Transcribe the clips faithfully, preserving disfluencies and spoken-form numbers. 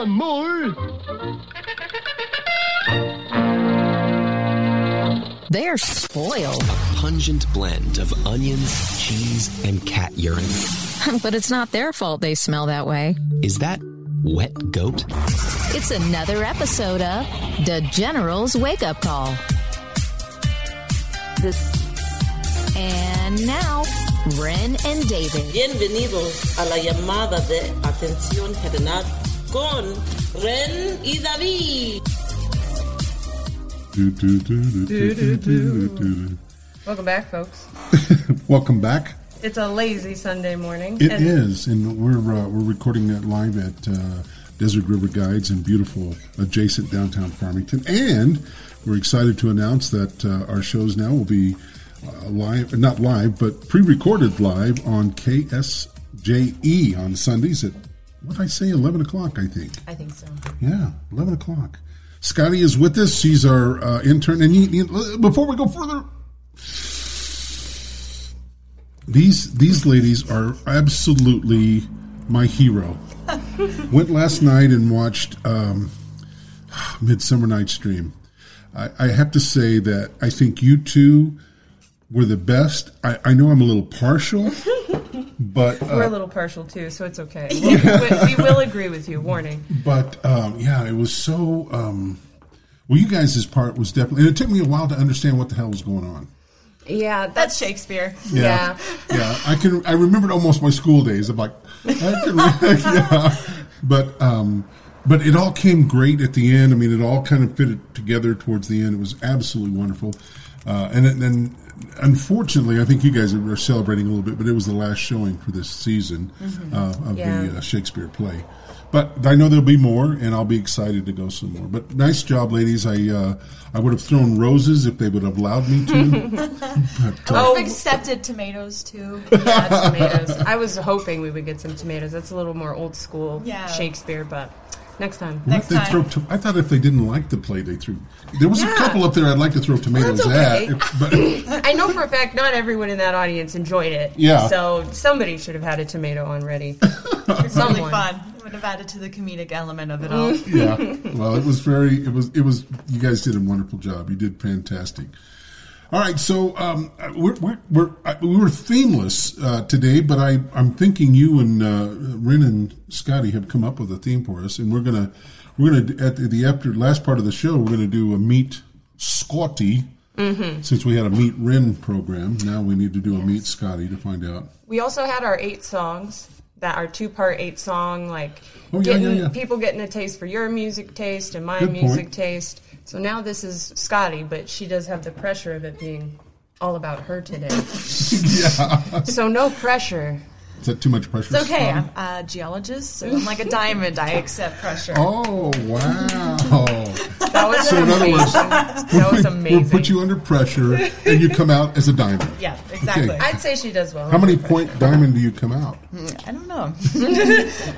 one more. They're spoiled. A pungent blend of onions, cheese, and cat urine. But it's not their fault they smell that way. Is that wet goat? It's another episode of The General's Wake Up Call. This... And now, Ren and David. Bienvenidos a la llamada de atención general con Ren y David. Do, do, do, do, do, do, do, do. Welcome back, folks. Welcome back. It's a lazy Sunday morning. It and is, and we're uh, we're recording that live at uh, Desert River Guides in beautiful adjacent downtown Farmington, and we're excited to announce that uh, our shows now will be. Uh, live, not live, but pre-recorded live on K S J E on Sundays at, what did I say, eleven o'clock, I think. I think so. Yeah, eleven o'clock. Scotty is with us. She's our uh, intern. And he, he, before we go further, these these ladies are absolutely my hero. Went last night and watched um, Midsummer Night's Dream. I, I have to say that I think you two... We're the best. I, I know I'm a little partial, but... Uh, We're a little partial, too, so it's okay. We'll, yeah. we, we will agree with you, warning. But, um, yeah, it was so... Um, well, you guys' part was definitely... And it took me a while to understand what the hell was going on. Yeah, that's Shakespeare. Yeah. Yeah, yeah. I can. I remembered almost my school days. I'm like... I can, yeah. But, um, but it all came great at the end. I mean, it all kind of fitted together towards the end. It was absolutely wonderful. Uh, and then... Unfortunately, I think you guys are celebrating a little bit, but it was the last showing for this season mm-hmm. uh, of yeah. the uh, Shakespeare play. But I know there'll be more, and I'll be excited to go some more. But nice job, ladies. I uh, I would have thrown roses if they would have allowed me to. But, uh, I would have accepted tomatoes, too. Yeah, tomatoes. I was hoping we would get some tomatoes. That's a little more old-school yeah. Shakespeare, but... Next time. What Next time. Throw to- I thought if they didn't like the play, they threw... There was yeah. a couple up there I'd like to throw tomatoes well, okay. at. But I know for a fact not everyone in that audience enjoyed it. Yeah. So somebody should have had a tomato on ready. It's really fun. It would have added to the comedic element of it all. Yeah. Well, it was very... It was... It was. You guys did a wonderful job. You did fantastic. All right, so um, we're, we're, we're, we were themeless uh, today, but I, I'm thinking you and uh, Ren and Scotty have come up with a theme for us, and we're gonna we're gonna at the, the after last part of the show we're gonna do a meet Scotty. Mm-hmm. Since we had a meet Ren program, now we need to do yes. a meet Scotty to find out. We also had our eight songs. That our two-part eight-song, like oh, yeah, getting, yeah, yeah. people getting a taste for your music taste and my Good music point. taste. So now this is Scotty, but she does have the pressure of it being all about her today. yeah. So no pressure. Is that too much pressure? It's okay. Um, I'm a geologist, so I'm like a diamond. I accept pressure. Oh, wow. That was so amazing. In other words, that was amazing. We'll put you under pressure, and you come out as a diamond. Yeah, exactly. Okay. I'd say she does well. How many point pressure. diamond do you come out? I don't know.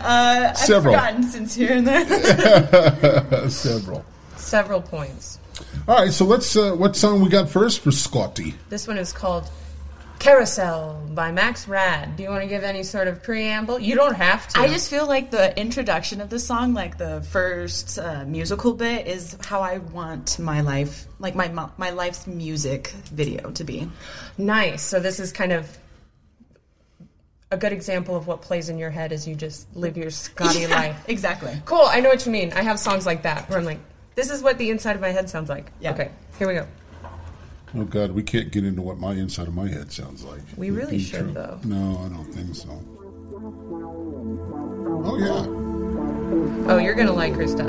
uh, I've Several. forgotten since here and there. Several. Several points. All right, so let's. Uh, what song we got first for Scotty? This one is called Carousel by Max Rad. Do you want to give any sort of preamble? You don't have to. I just feel like the introduction of the song, like the first uh, musical bit, is how I want my life, like my my life's music video to be. Nice. So this is kind of a good example of what plays in your head as you just live your Scotty yeah, life. Exactly. Cool. I know what you mean. I have songs like that where I'm like, this is what the inside of my head sounds like. Yeah. Okay. Here we go. Oh, God, we can't get into what my inside of my head sounds like. We It'd really should, true. though. No, I don't think so. Oh, yeah. Oh, you're going to like her stuff.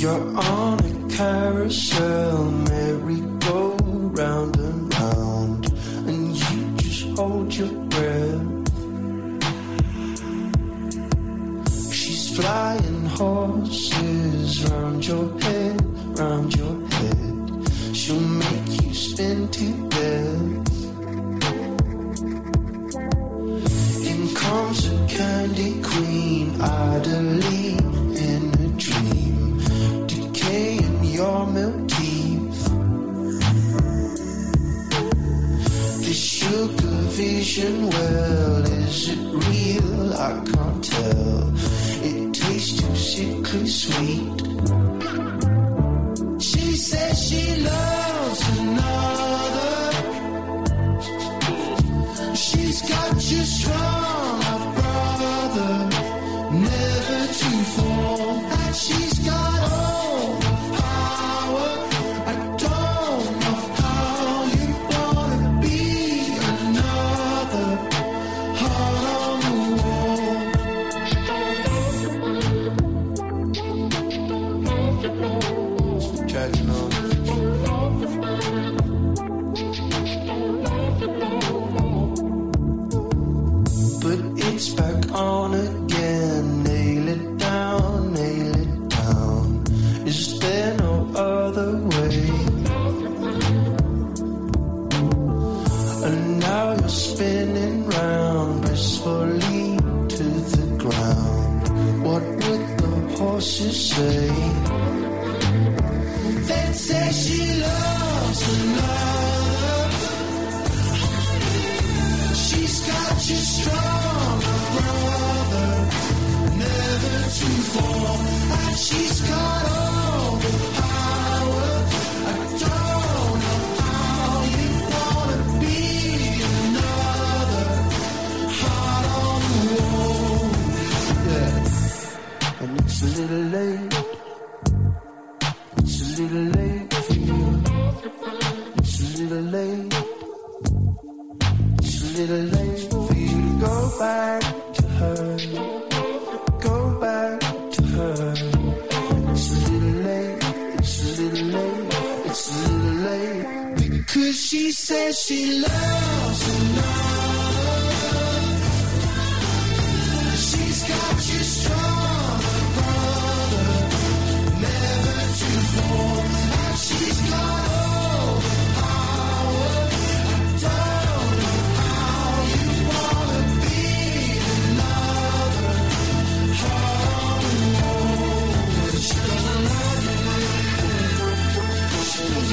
You're on a carousel, merry go round and round, and you just hold your breath. She's flying horses round your head, round your head. She'll make you spin to death. In comes a candy queen. your milk teeth. This sugar vision, well, is it real? I can't tell. It tastes too sickly sweet. She says she loves another. She's got you strong, my brother, never to fall. And she's got all the power. I don't know how you wanna be another heart on the wall. Tragic, no? But it's back on again. Nail it down, nail it down. Is there no other way? And now you're spinning round blissfully to the ground. What would the horses say? They'd say she loves another. She's got you strong, brother, never to fall. And she's got all the power. I don't know how you wanna be another heart on the wall. Yeah, and it's a little late. It's a little late for you. It's a little late. It's a little late for you to go back to her. Go back to her. It's a little late, it's a little late, it's a little late. Because she says she loves another. She's got you strong, brother, never to fall. And she's got all the power. I don't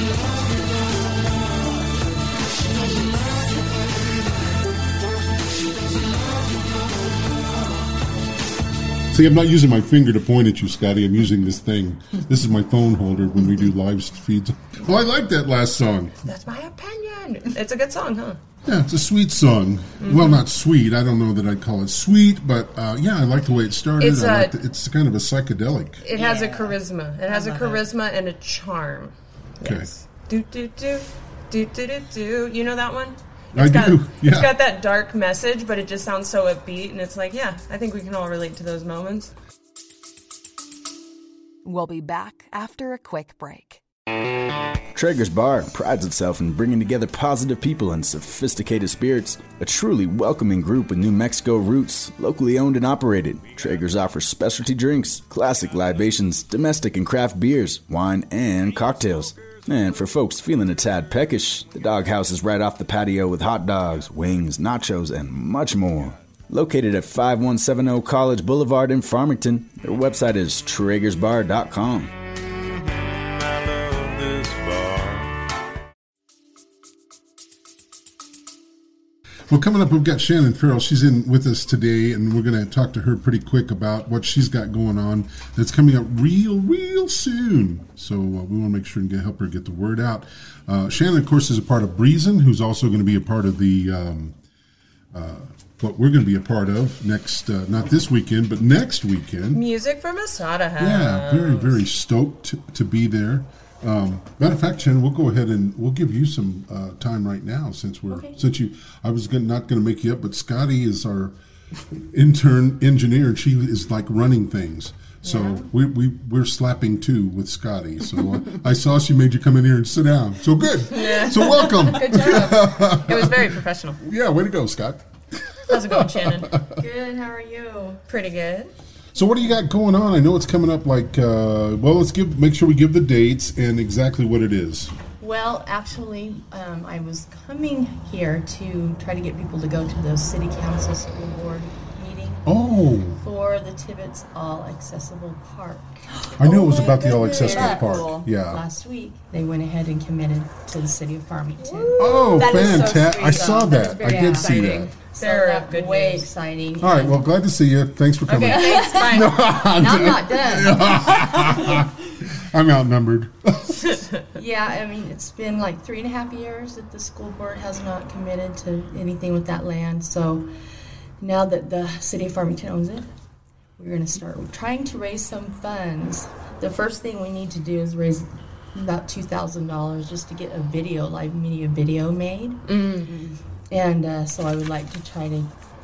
See, I'm not using my finger to point at you, Scotty. I'm using this thing. This is my phone holder when we do live feeds. Oh, I like that last song. That's my opinion. It's a good song, huh? Yeah, it's a sweet song. Mm-hmm. Well, not sweet. I don't know that I'd call it sweet, but uh, yeah, I like the way it started. It's, a, I like the, it's kind of a psychedelic. It has yeah. a charisma. It has a charisma it. and a charm. Yes. Okay. Do, do, do. Do, do, do, do. You know that one? It's I got, do. Yeah. It's got that dark message, but it just sounds so upbeat, and it's like, yeah, I think we can all relate to those moments. We'll be back after a quick break. Traeger's Bar prides itself in bringing together positive people and sophisticated spirits. A truly welcoming group with New Mexico roots, locally owned and operated. Traeger's offers specialty drinks, classic libations, domestic and craft beers, wine, and cocktails. And for folks feeling a tad peckish, the doghouse is right off the patio with hot dogs, wings, nachos, and much more. Located at five one seven zero College Boulevard in Farmington, their website is Traegers Bar dot com. I love this bar. Well, coming up, we've got Shannon Farrell. She's in with us today, and we're going to talk to her pretty quick about what she's got going on that's coming up real, real soon. So uh, we want to make sure and get, help her get the word out. Uh, Shannon, of course, is a part of Breezin, who's also going to be a part of the, um, uh, what we're going to be a part of next, uh, not this weekend, but next weekend. Music from Masada House. Yeah, very, very stoked to, to be there. Um, matter of fact, Shannon, we'll go ahead and we'll give you some uh, time right now since we're, okay. since you, I was gonna, not going to make you up, but Scotty is our intern engineer, and she is like running things. So yeah. we, we, we're slapping too with Scotty. So uh, I saw she made you come in here and sit down. So good. Yeah. So welcome. Good job. It was very professional. Yeah, way to go, Scott. How's it going, Shannon? Good. How are you? Pretty good. So what do you got going on? I know it's coming up like, uh, well, let's give make sure we give the dates and exactly what it is. Well, actually, um, I was coming here to try to get people to go to the city council school board meeting Oh. For the Tibbetts All Accessible Park. I knew oh, it was about the All Accessible yeah. Park. Cool. Yeah. Last week they went ahead and committed to the city of Farmington. Woo. Oh, fantastic! So I saw that. That's I did exciting. see that. So they're way news. exciting. All right. Well, glad to see you. Thanks for coming. Okay. Thanks. Bye. No, I'm, no, I'm not done. I'm outnumbered. Yeah, I mean, it's been like three and a half years that the school board has not committed to anything with that land. So now that the city of Farmington owns it, we're going to start trying to raise some funds. The first thing we need to do is raise about two thousand dollars just to get a video, live media video made. Mm-hmm. And uh, so I would like to try to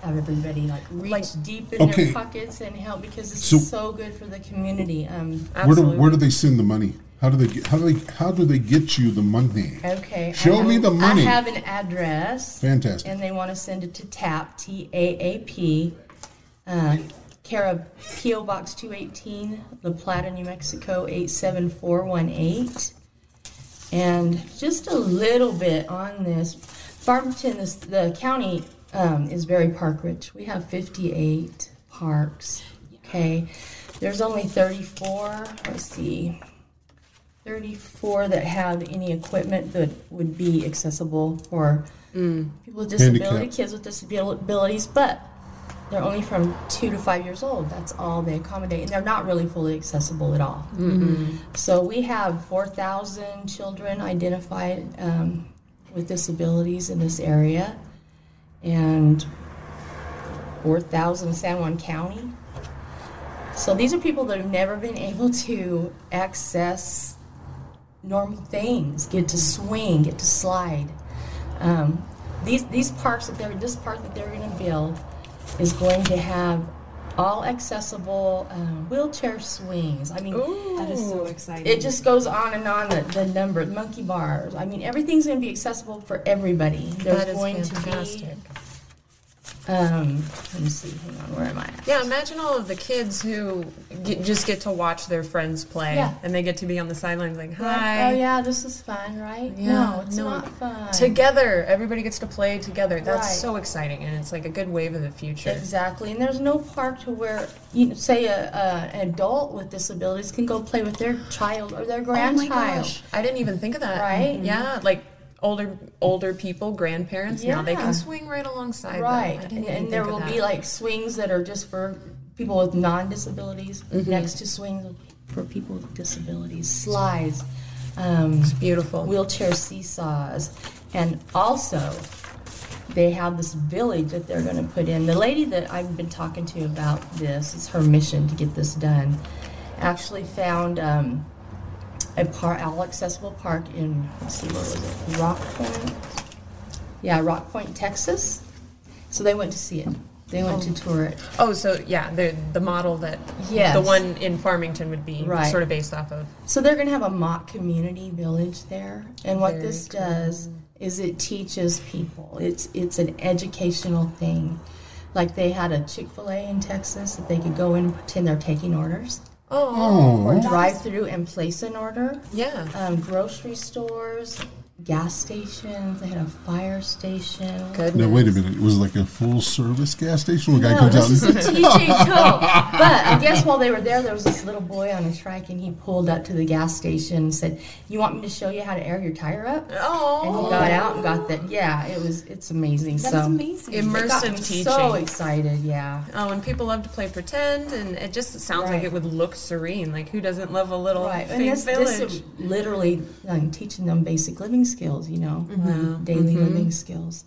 have everybody like reach like deep in okay. their pockets and help, because this so is so good for the community. Um, where do where do they send the money? How do they get, how do they how do they get you the money? Okay, show have, me the money. I have an address. Fantastic. And they want to send it to T A P T A A P, uh, care of P O Box two eighteen, La Plata, New Mexico eight seven four one eight. And just a little bit on this. Farmington, this, the county um, is very park rich. We have fifty-eight parks. Okay, there's only thirty-four. Let's see, thirty-four that have any equipment that would be accessible for mm. people with disability, kids with disabilities. But they're only from two to five years old. That's all they accommodate, and they're not really fully accessible at all. Mm-hmm. So we have four thousand children identified. Um, with disabilities in this area, and four thousand in San Juan County. So these are people that have never been able to access normal things, get to swing, get to slide. Um, these these parks that they're this park that they're going to build is going to have all accessible um, wheelchair swings. I mean, ooh, that is so exciting. It just goes on and on, the, the number, monkey bars. I mean, everything's going to be accessible for everybody. There's that is going fantastic. to be. Um, let me see. Hang on. Where am I at? Yeah, imagine all of the kids who get, just get to watch their friends play, yeah. and they get to be on the sidelines like, hi. Oh, yeah, this is fun, right? Yeah. No, it's no. not fun. Together. Everybody gets to play together. That's right. So exciting, and it's like a good wave of the future. Exactly, and there's no park to where, you know, say, a, a, an adult with disabilities can go play with their child or their grandchild. Oh, my gosh. I didn't even think of that. Right? Mm-hmm. Yeah, like... Older older people, grandparents, yeah. now they can swing right alongside right. them. Right, and, and there will that. be like swings that are just for people with non-disabilities, mm-hmm. next to swings for people with disabilities, slides, um, it's beautiful wheelchair seesaws. And also, they have this village that they're going to put in. The lady that I've been talking to about this, is her mission to get this done, actually found... Um, A par- all accessible park in, let's see, where was it? Rock Point? Yeah, Rock Point, Texas. So they went to see it. They went oh. to tour it. Oh, so yeah, the the model that yes. the one in Farmington would be right. sort of based off of. So they're going to have a mock community village there, and what Very this cool. does is it teaches people. It's it's an educational thing. Like they had a Chick-fil-A in Texas that they could go in and pretend they're taking orders. Oh, or drive through and place an order. Yeah. Um, grocery stores, gas stations. They had a fire station. Goodness. Now, wait a minute. It was like a full-service gas station? Where no, guy comes this out is and a T J Tow. But I guess while they were there, there was this little boy on a trike, and he pulled up to the gas station and said, you want me to show you how to air your tire up? Oh. And he got out and got that. Yeah, it was. It's amazing. That's so amazing. Immersive me teaching. So excited, yeah. Oh, and people love to play pretend, and it just sounds right. like it would look serene. Like, who doesn't love a little right. fake and this, village? This is literally um, teaching them basic living skills, you know, mm-hmm. um, daily mm-hmm. living skills.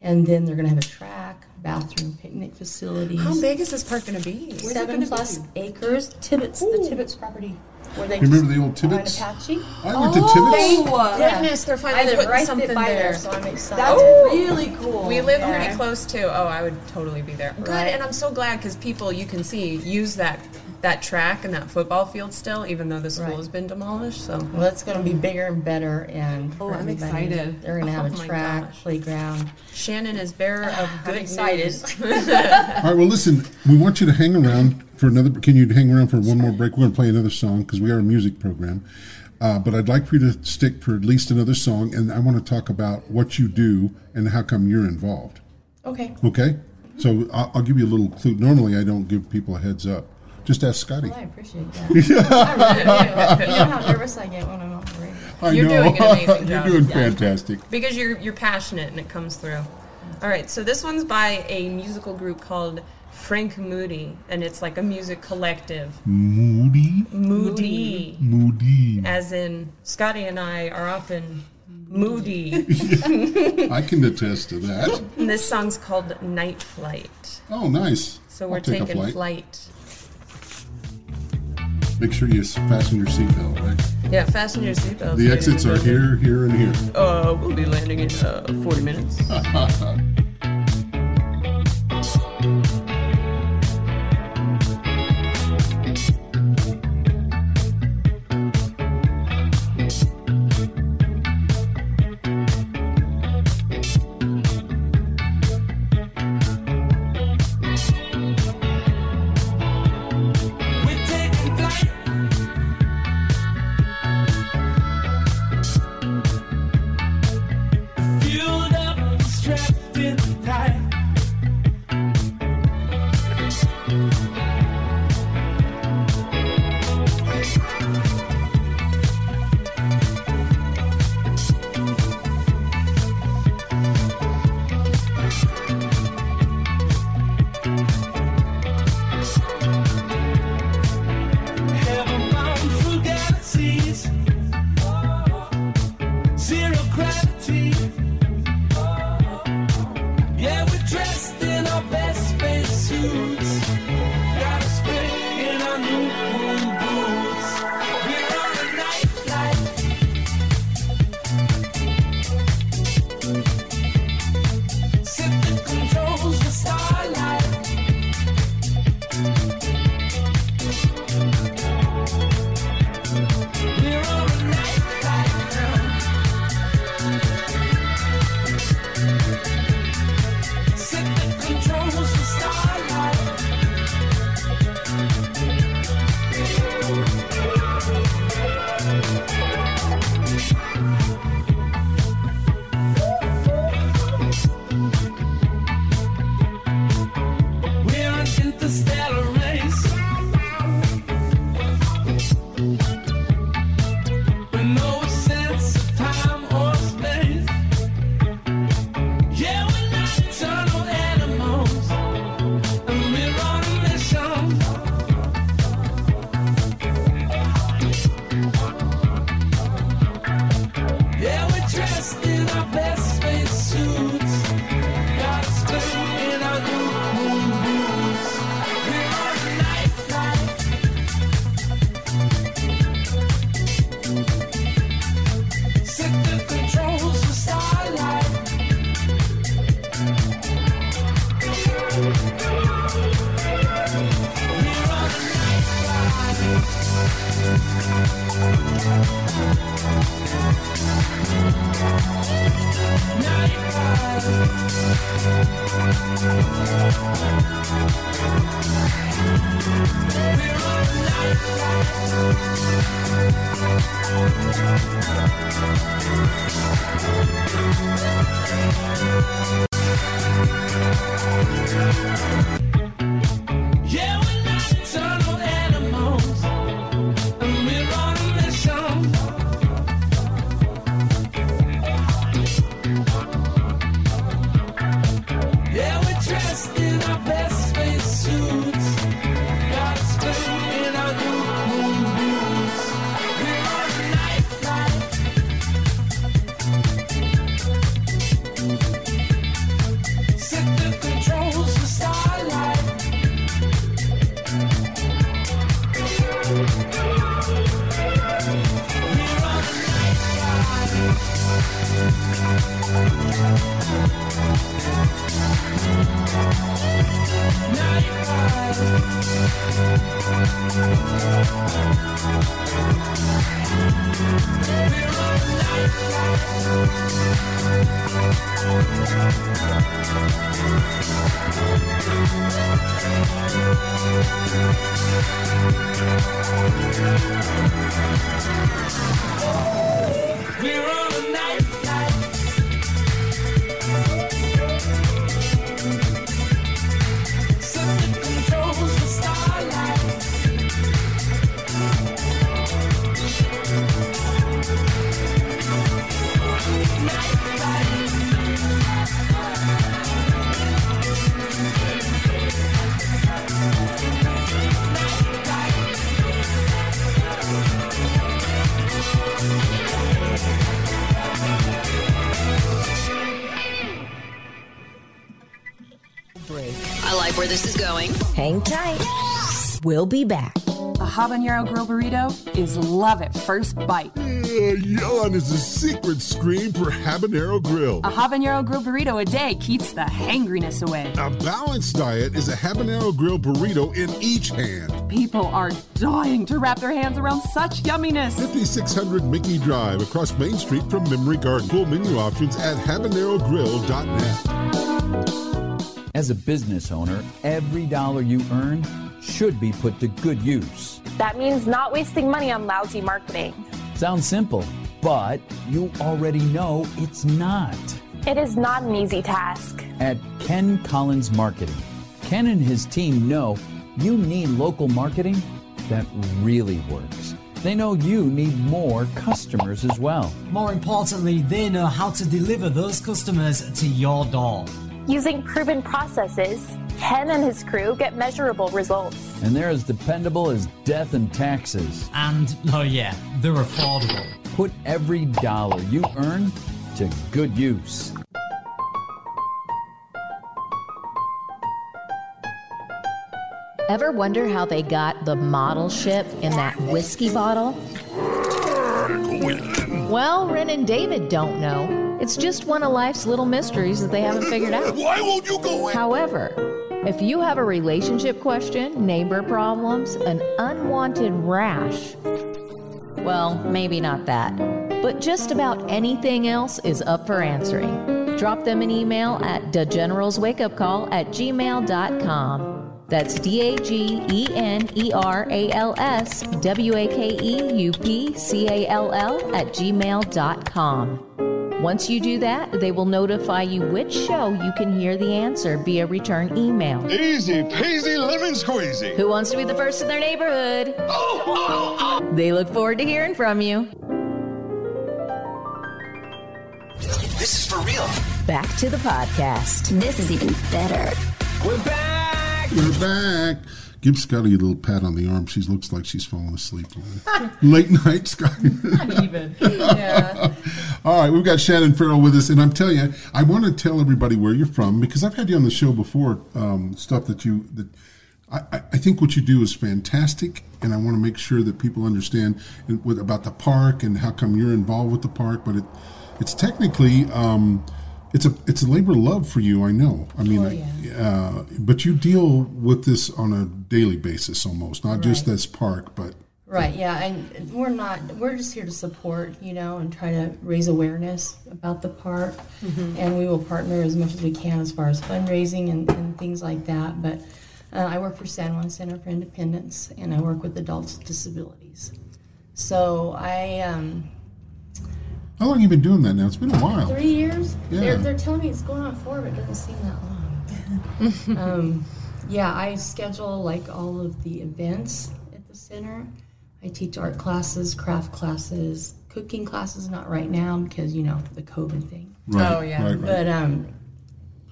And then they're going to have a track, bathroom, picnic facilities. How big is this park going to be? Where's Seven plus be? acres. Tibbetts, Ooh. the Tibbetts property. Where they remember the old Tibbetts? Apache. I went oh, to Tibbetts. Oh, yeah. Goodness, they're finally I putting right something by there. there. So I'm excited. That's Ooh. really cool. We live yeah. pretty close, too. Oh, I would totally be there. Good, right. and I'm so glad because people, you can see, use that that track and that football field still, even though the school right. has been demolished. So well, it's going to be bigger and better. And oh, I'm excited. They're going to have oh, a track, gosh. playground. Shannon is bearer of good excited. All right, well, listen, we want you to hang around for another. Can you hang around for one more break? We're going to play another song because we are a music program. Uh, but I'd like for you to stick for at least another song, and I want to talk about what you do and how come you're involved. Okay. Okay? So I'll, I'll give you a little clue. Normally I don't give people a heads up. Just ask Scotty. Well, I appreciate that. I really do. You know how nervous I get when I'm on the radio. I you're know. Doing an amazing job. You're doing fantastic. Because you're you're passionate and it comes through. All right, so this one's by a musical group called Frank Moody, and it's like a music collective. Moody? Moody. Moody. As in, Scotty and I are often moody. Yeah, I can attest to that. And this song's called Night Flight. Oh, nice. So we're taking flight. flight. Make sure you fasten your seatbelt, right? Yeah, fasten your seatbelt. The exits are here, here, and here. Uh, we'll be landing in uh, forty minutes. of where this is going. Hang tight. Yeah. We'll be back. A habanero grill burrito is love at first bite. Yeah, yawn is the secret scream for habanero grill. A habanero grill burrito a day keeps the hangriness away. A balanced diet is a habanero grill burrito in each hand. People are dying to wrap their hands around such yumminess. fifty-six hundred Mickey Drive across Main Street from Memory Garden. Full menu options at habanero grill dot net. As a business owner, every dollar you earn should be put to good use. That means not wasting money on lousy marketing. Sounds simple, but you already know it's not. It is not an easy task. At Ken Collins Marketing, Ken and his team know you need local marketing that really works. They know you need more customers as well. More importantly, they know how to deliver those customers to your door. Using proven processes, Ken and his crew get measurable results. And they're as dependable as death and taxes. And, oh yeah, they're affordable. Put every dollar you earn to good use. Ever wonder how they got the model ship in that whiskey bottle? Well, Ren and David don't know. It's just one of life's little mysteries that they haven't figured out. Why won't you go in? However, if you have a relationship question, neighbor problems, an unwanted rash, well, maybe not that, but just about anything else is up for answering. Drop them an email at dageneralswakeupcall at gmail dot com. That's D A G E N E R A L S W A K E U P C A L L at gmail dot com. Once you do that, they will notify you which show you can hear the answer via return email. Easy peasy lemon squeezy. Who wants to be the first in their neighborhood? Oh, oh, oh. They look forward to hearing from you. This is for real. Back to the podcast. This is even better. We're back. We're back. Give Scotty a little pat on the arm. She looks like she's falling asleep. Late night, Scotty. Not even. Yeah. All right, we've got Shannon Farrell with us. And I'm telling you, I want to tell everybody where you're from, because I've had you on the show before, um, stuff that you... that I, I think what you do is fantastic, and I want to make sure that people understand with, about the park and how come you're involved with the park. But it, it's technically... Um, It's a it's a labor of love for you, I know. I mean, oh, yeah. I, uh, but you deal with this on a daily basis almost, not right. just this park, but right, yeah. yeah. And we're not we're just here to support, you know, and try to raise awareness about the park. Mm-hmm. And we will partner as much as we can as far as fundraising and, and things like that. But uh, I work for San Juan Center for Independence, and I work with adults with disabilities. So I. Um, How long have you been doing that now? It's been a while. Three years? Yeah. They're, they're telling me it's going on four, but it doesn't seem that long. um, yeah, I schedule like all of the events at the center. I teach art classes, craft classes, cooking classes, not right now because, you know, the COVID thing. Right. Oh, yeah. Right, right. But um,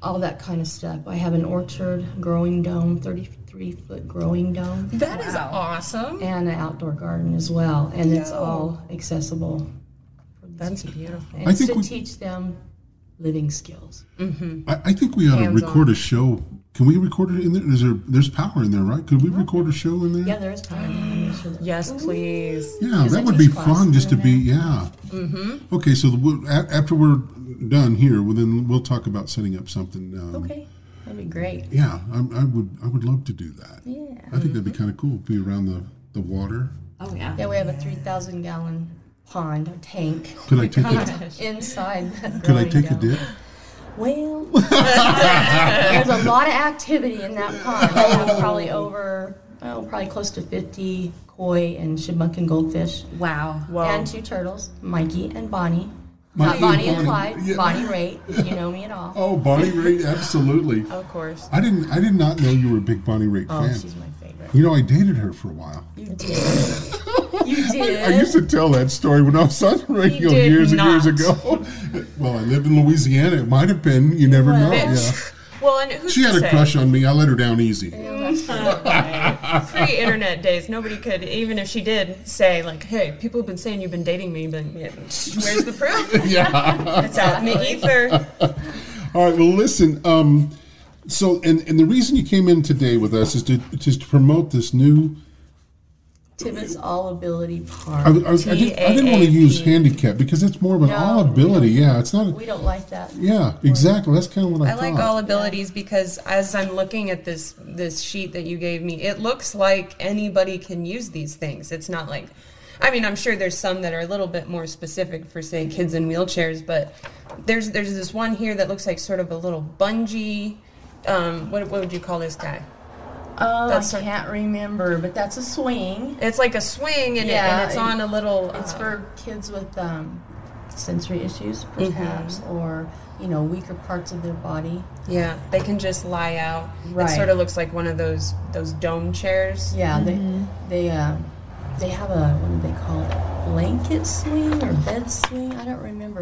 all that kind of stuff. I have an orchard, growing dome, thirty-three foot growing dome. That wow. is awesome. And an outdoor garden as well. And yeah. it's all accessible. That's beautiful. And I think to we, teach them living skills. Mm-hmm. I, I think we ought Hands to record on. a show. Can we record it in there? Is there? There's power in there, right? Could we record a show in there? Yeah, there is power in there. Sure there yes, is. please. Yeah, that I would be fun just to be, yeah. Mm-hmm. Okay, so we'll, a, after we're done here, well, then we'll talk about setting up something. Um, okay, that'd be great. Yeah, I, I would I would love to do that. Yeah. I think mm-hmm. that'd be kind of cool, be around the, the water. Oh, yeah. Yeah, we have a three thousand gallon... pond or tank. Could I take a inside? Could I take down. a dip? Well, there's a lot of activity in that pond. I have probably over, oh, probably close to fifty koi and Shabunkkin goldfish. Wow. Whoa. And two turtles, Mikey and Bonnie. Mikey Not Bonnie and, and Clyde. Yeah. Bonnie Raitt, if you know me at all. Oh, Bonnie Raitt, absolutely. Of course. I didn't. I did not know you were a big Bonnie Raitt oh, fan. Oh, she's my favorite. You know, I dated her for a while. You did. You did. I, I used to tell that story when I was on the radio years not. and years ago. Well, I lived in Louisiana. It might have been. You never know. Yeah. Well, and who's she had a say? crush on me. I let her down easy. Right. Pre-internet days, nobody could, even if she did say, like, "Hey, people have been saying you've been dating me, but where's the proof?" Yeah, it's out in the ether. All right. Well, listen. Um, So, and, and the reason you came in today with us is to just to promote this new Tibbetts All Ability Park. I, I, I, did, I didn't want to use handicap because it's more of an no, all ability. Yeah, it's not. A, we don't like that. Yeah, exactly. That's kind of what I, I thought. I like all abilities because as I'm looking at this this sheet that you gave me, it looks like anybody can use these things. It's not like, I mean, I'm sure there's some that are a little bit more specific for, say, kids in wheelchairs, but there's there's this one here that looks like sort of a little bungee. Um, what what would you call this guy? Oh, that's I can't remember, but that's a swing. It's like a swing, and, yeah, it, and it's on a little... It's uh, for kids with um, sensory issues, perhaps, mm-hmm. or, you know, weaker parts of their body. Yeah, they can just lie out. Right. It sort of looks like one of those those dome chairs. Yeah, mm-hmm. they... they uh, They have a, what do they call it, blanket swing or bed swing? I don't remember.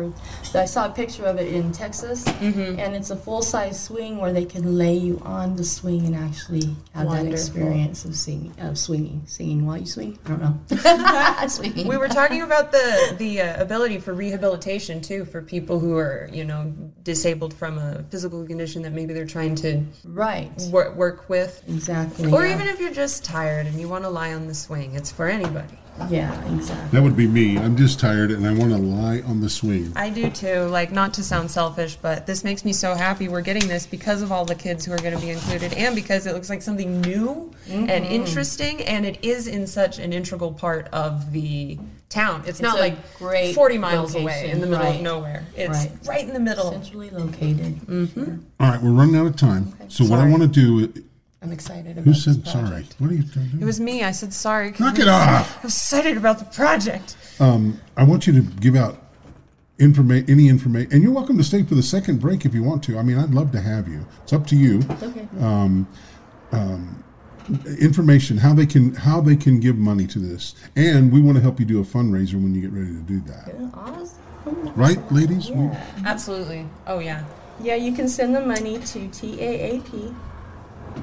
I saw a picture of it in Texas, mm-hmm. and it's a full-size swing where they can lay you on the swing and actually have Wonderful. that experience of singing, of swinging. Singing while you swing? I don't know. Swinging. We were talking about the, the uh, ability for rehabilitation, too, for people who are, you know, disabled from a physical condition that maybe they're trying to right. wor- work with. Exactly. Or yeah. even if you're just tired and you want to lie on the swing, it's for anyone. Anybody. Yeah, exactly. That would be me. I'm just tired and I want to lie on the swing. I do too. Like, not to sound selfish, but this makes me so happy we're getting this because of all the kids who are going to be included and because it looks like something new mm-hmm. and interesting, and it is in such an integral part of the town. It's, it's not like great forty miles location, away in the middle right. of nowhere. It's right. right in the middle. Centrally located. Mm-hmm. Sure. All right, we're running out of time. Okay. So Sorry. what I want to do is... I'm excited about Who said this sorry? What are you doing? It was me. I said sorry. Knock it off. I'm excited about the project. Um, I want you to give out informa- any information. And you're welcome to stay for the second break if you want to. I mean, I'd love to have you. It's up to you. Okay. Um, um, information, how they can how they can give money to this. And we want to help you do a fundraiser when you get ready to do that. Yeah, awesome. Right, ladies? Yeah. We- Absolutely. Oh, yeah. Yeah, you can send the money to T A A P.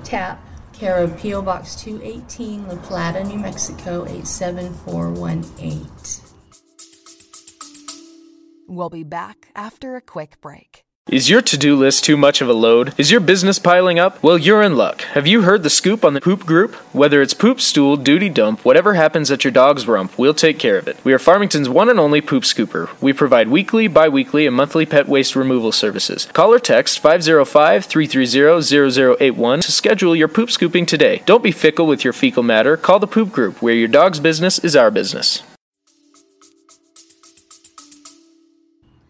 Tap, care of P O Box two eighteen, La Plata, New Mexico, eight seven four one eight. We'll be back after a quick break. Is your to-do list too much of a load? Is your business piling up? Well, you're in luck. Have you heard the scoop on the Poop Group? Whether it's poop, stool, duty dump, whatever happens at your dog's rump, we'll take care of it. We are Farmington's one and only poop scooper. We provide weekly, bi-weekly, and monthly pet waste removal services. Call or text five oh five, three three zero, zero zero eight one to schedule your poop scooping today. Don't be fickle with your fecal matter. Call the Poop Group, where your dog's business is our business.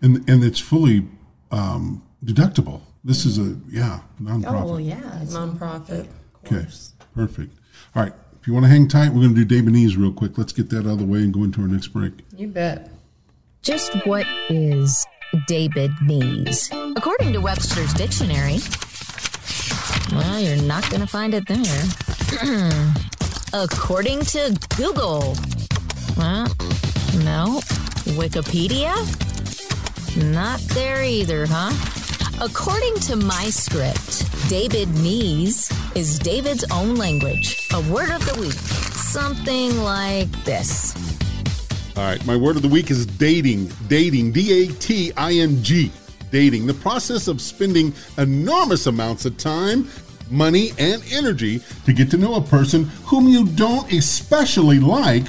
And, and it's fully... Um, deductible. This is a, yeah, nonprofit. Oh, well, yeah, it's nonprofit. Okay, perfect. All right, if you want to hang tight, we're going to do Debonese real quick. Let's get that out of the way and go into our next break. You bet. Just what is Debonese? According to Webster's Dictionary, well, you're not going to find it there. According to Google, well, no. Wikipedia? Not there either, huh? According to my script, Debonese is David's own language. A word of the week. Something like this. All right, my word of the week is dating. Dating. D A T I N G. Dating. The process of spending enormous amounts of time, money, and energy to get to know a person whom you don't especially like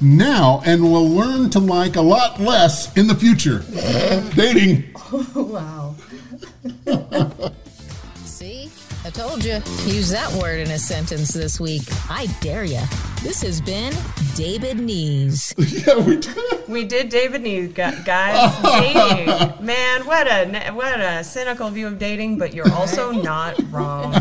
now and will learn to like a lot less in the future. Dating. Oh, wow. See? I told you. Use that word in a sentence this week. I dare you. This has been Debonese. Yeah, we did. We did Debonese, guys. Dating. Man, what a, what a cynical view of dating, but you're also not wrong.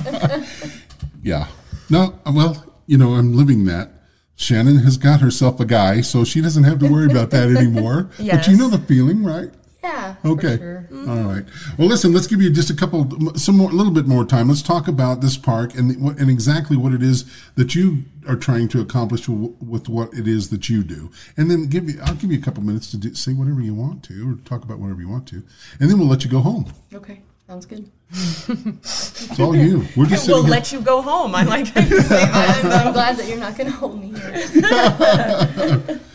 Yeah. No, well, you know, I'm living that. Shannon has got herself a guy, so she doesn't have to worry about that anymore. Yes. But you know the feeling, right? Yeah. Okay. For sure. Mm-hmm. All right. Well, listen, let's give you just a couple, some more, a little bit more time. Let's talk about this park and the, and exactly what it is that you are trying to accomplish w- with what it is that you do. And then give you, I'll give you a couple minutes to do, say whatever you want to or talk about whatever you want to. And then we'll let you go home. Okay. Sounds good. It's all you. We're just we'll here. Let you go home. I like. I'm, I'm glad that you're not going to hold me here.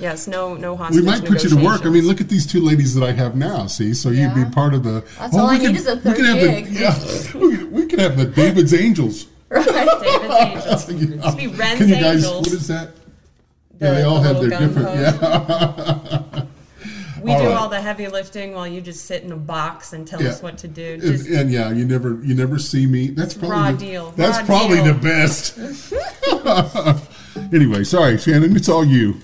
Yes, no, no hostage. We might put you to work. I mean, look at these two ladies that I have now. See, so yeah. You'd be part of the. That's oh, all I could, need is a third gig. The, yeah, we, we could have the David's Angels. Right, David's Angels. You know, just be Ren's can you guys, Angels. What is that? The, yeah, they all the have their different. Code. Yeah. We all do right. all the heavy lifting while you just sit in a box and tell yeah. us what to do. Just and, and yeah, you never you never see me. That's probably raw the, deal. That's raw probably deal. The best. Anyway, sorry, Shannon, it's all you.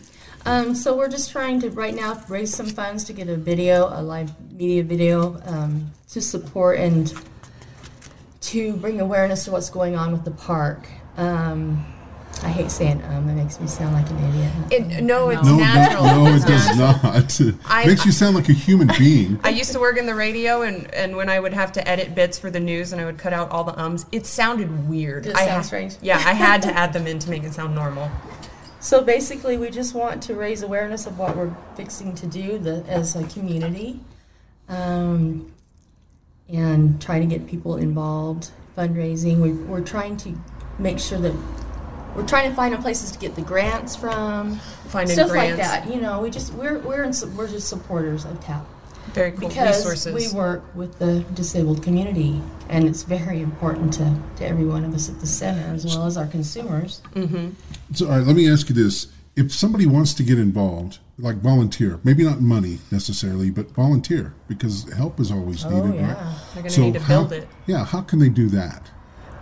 Um, so we're just trying to right now raise some funds to get a video, a live media video, um, to support and to bring awareness to what's going on with the park. Um, I hate saying um. It makes me sound like an idiot. It, no, it's no, natural. No, no, it does not. It I, makes you sound like a human being. I used to work in the radio, and, and when I would have to edit bits for the news, and I would cut out all the ums, it sounded weird. It sounds strange. Yeah, I had to add them in to make it sound normal. So basically, we just want to raise awareness of what we're fixing to do the, as a community, um, and try to get people involved, fundraising. We, we're trying to make sure that... We're trying to find places to get the grants from, finding stuff grants. Like that. You know, we just we're we're in, we're just supporters of TAP. Very cool because resources. We work with the disabled community, and it's very important to, to every one of us at the center as well as our consumers. Mm-hmm. So, all right, let me ask you this: if somebody wants to get involved, like volunteer, maybe not money necessarily, but volunteer because help is always oh, needed. Yeah, right? They're going to so need to build how, it. Yeah, how can they do that?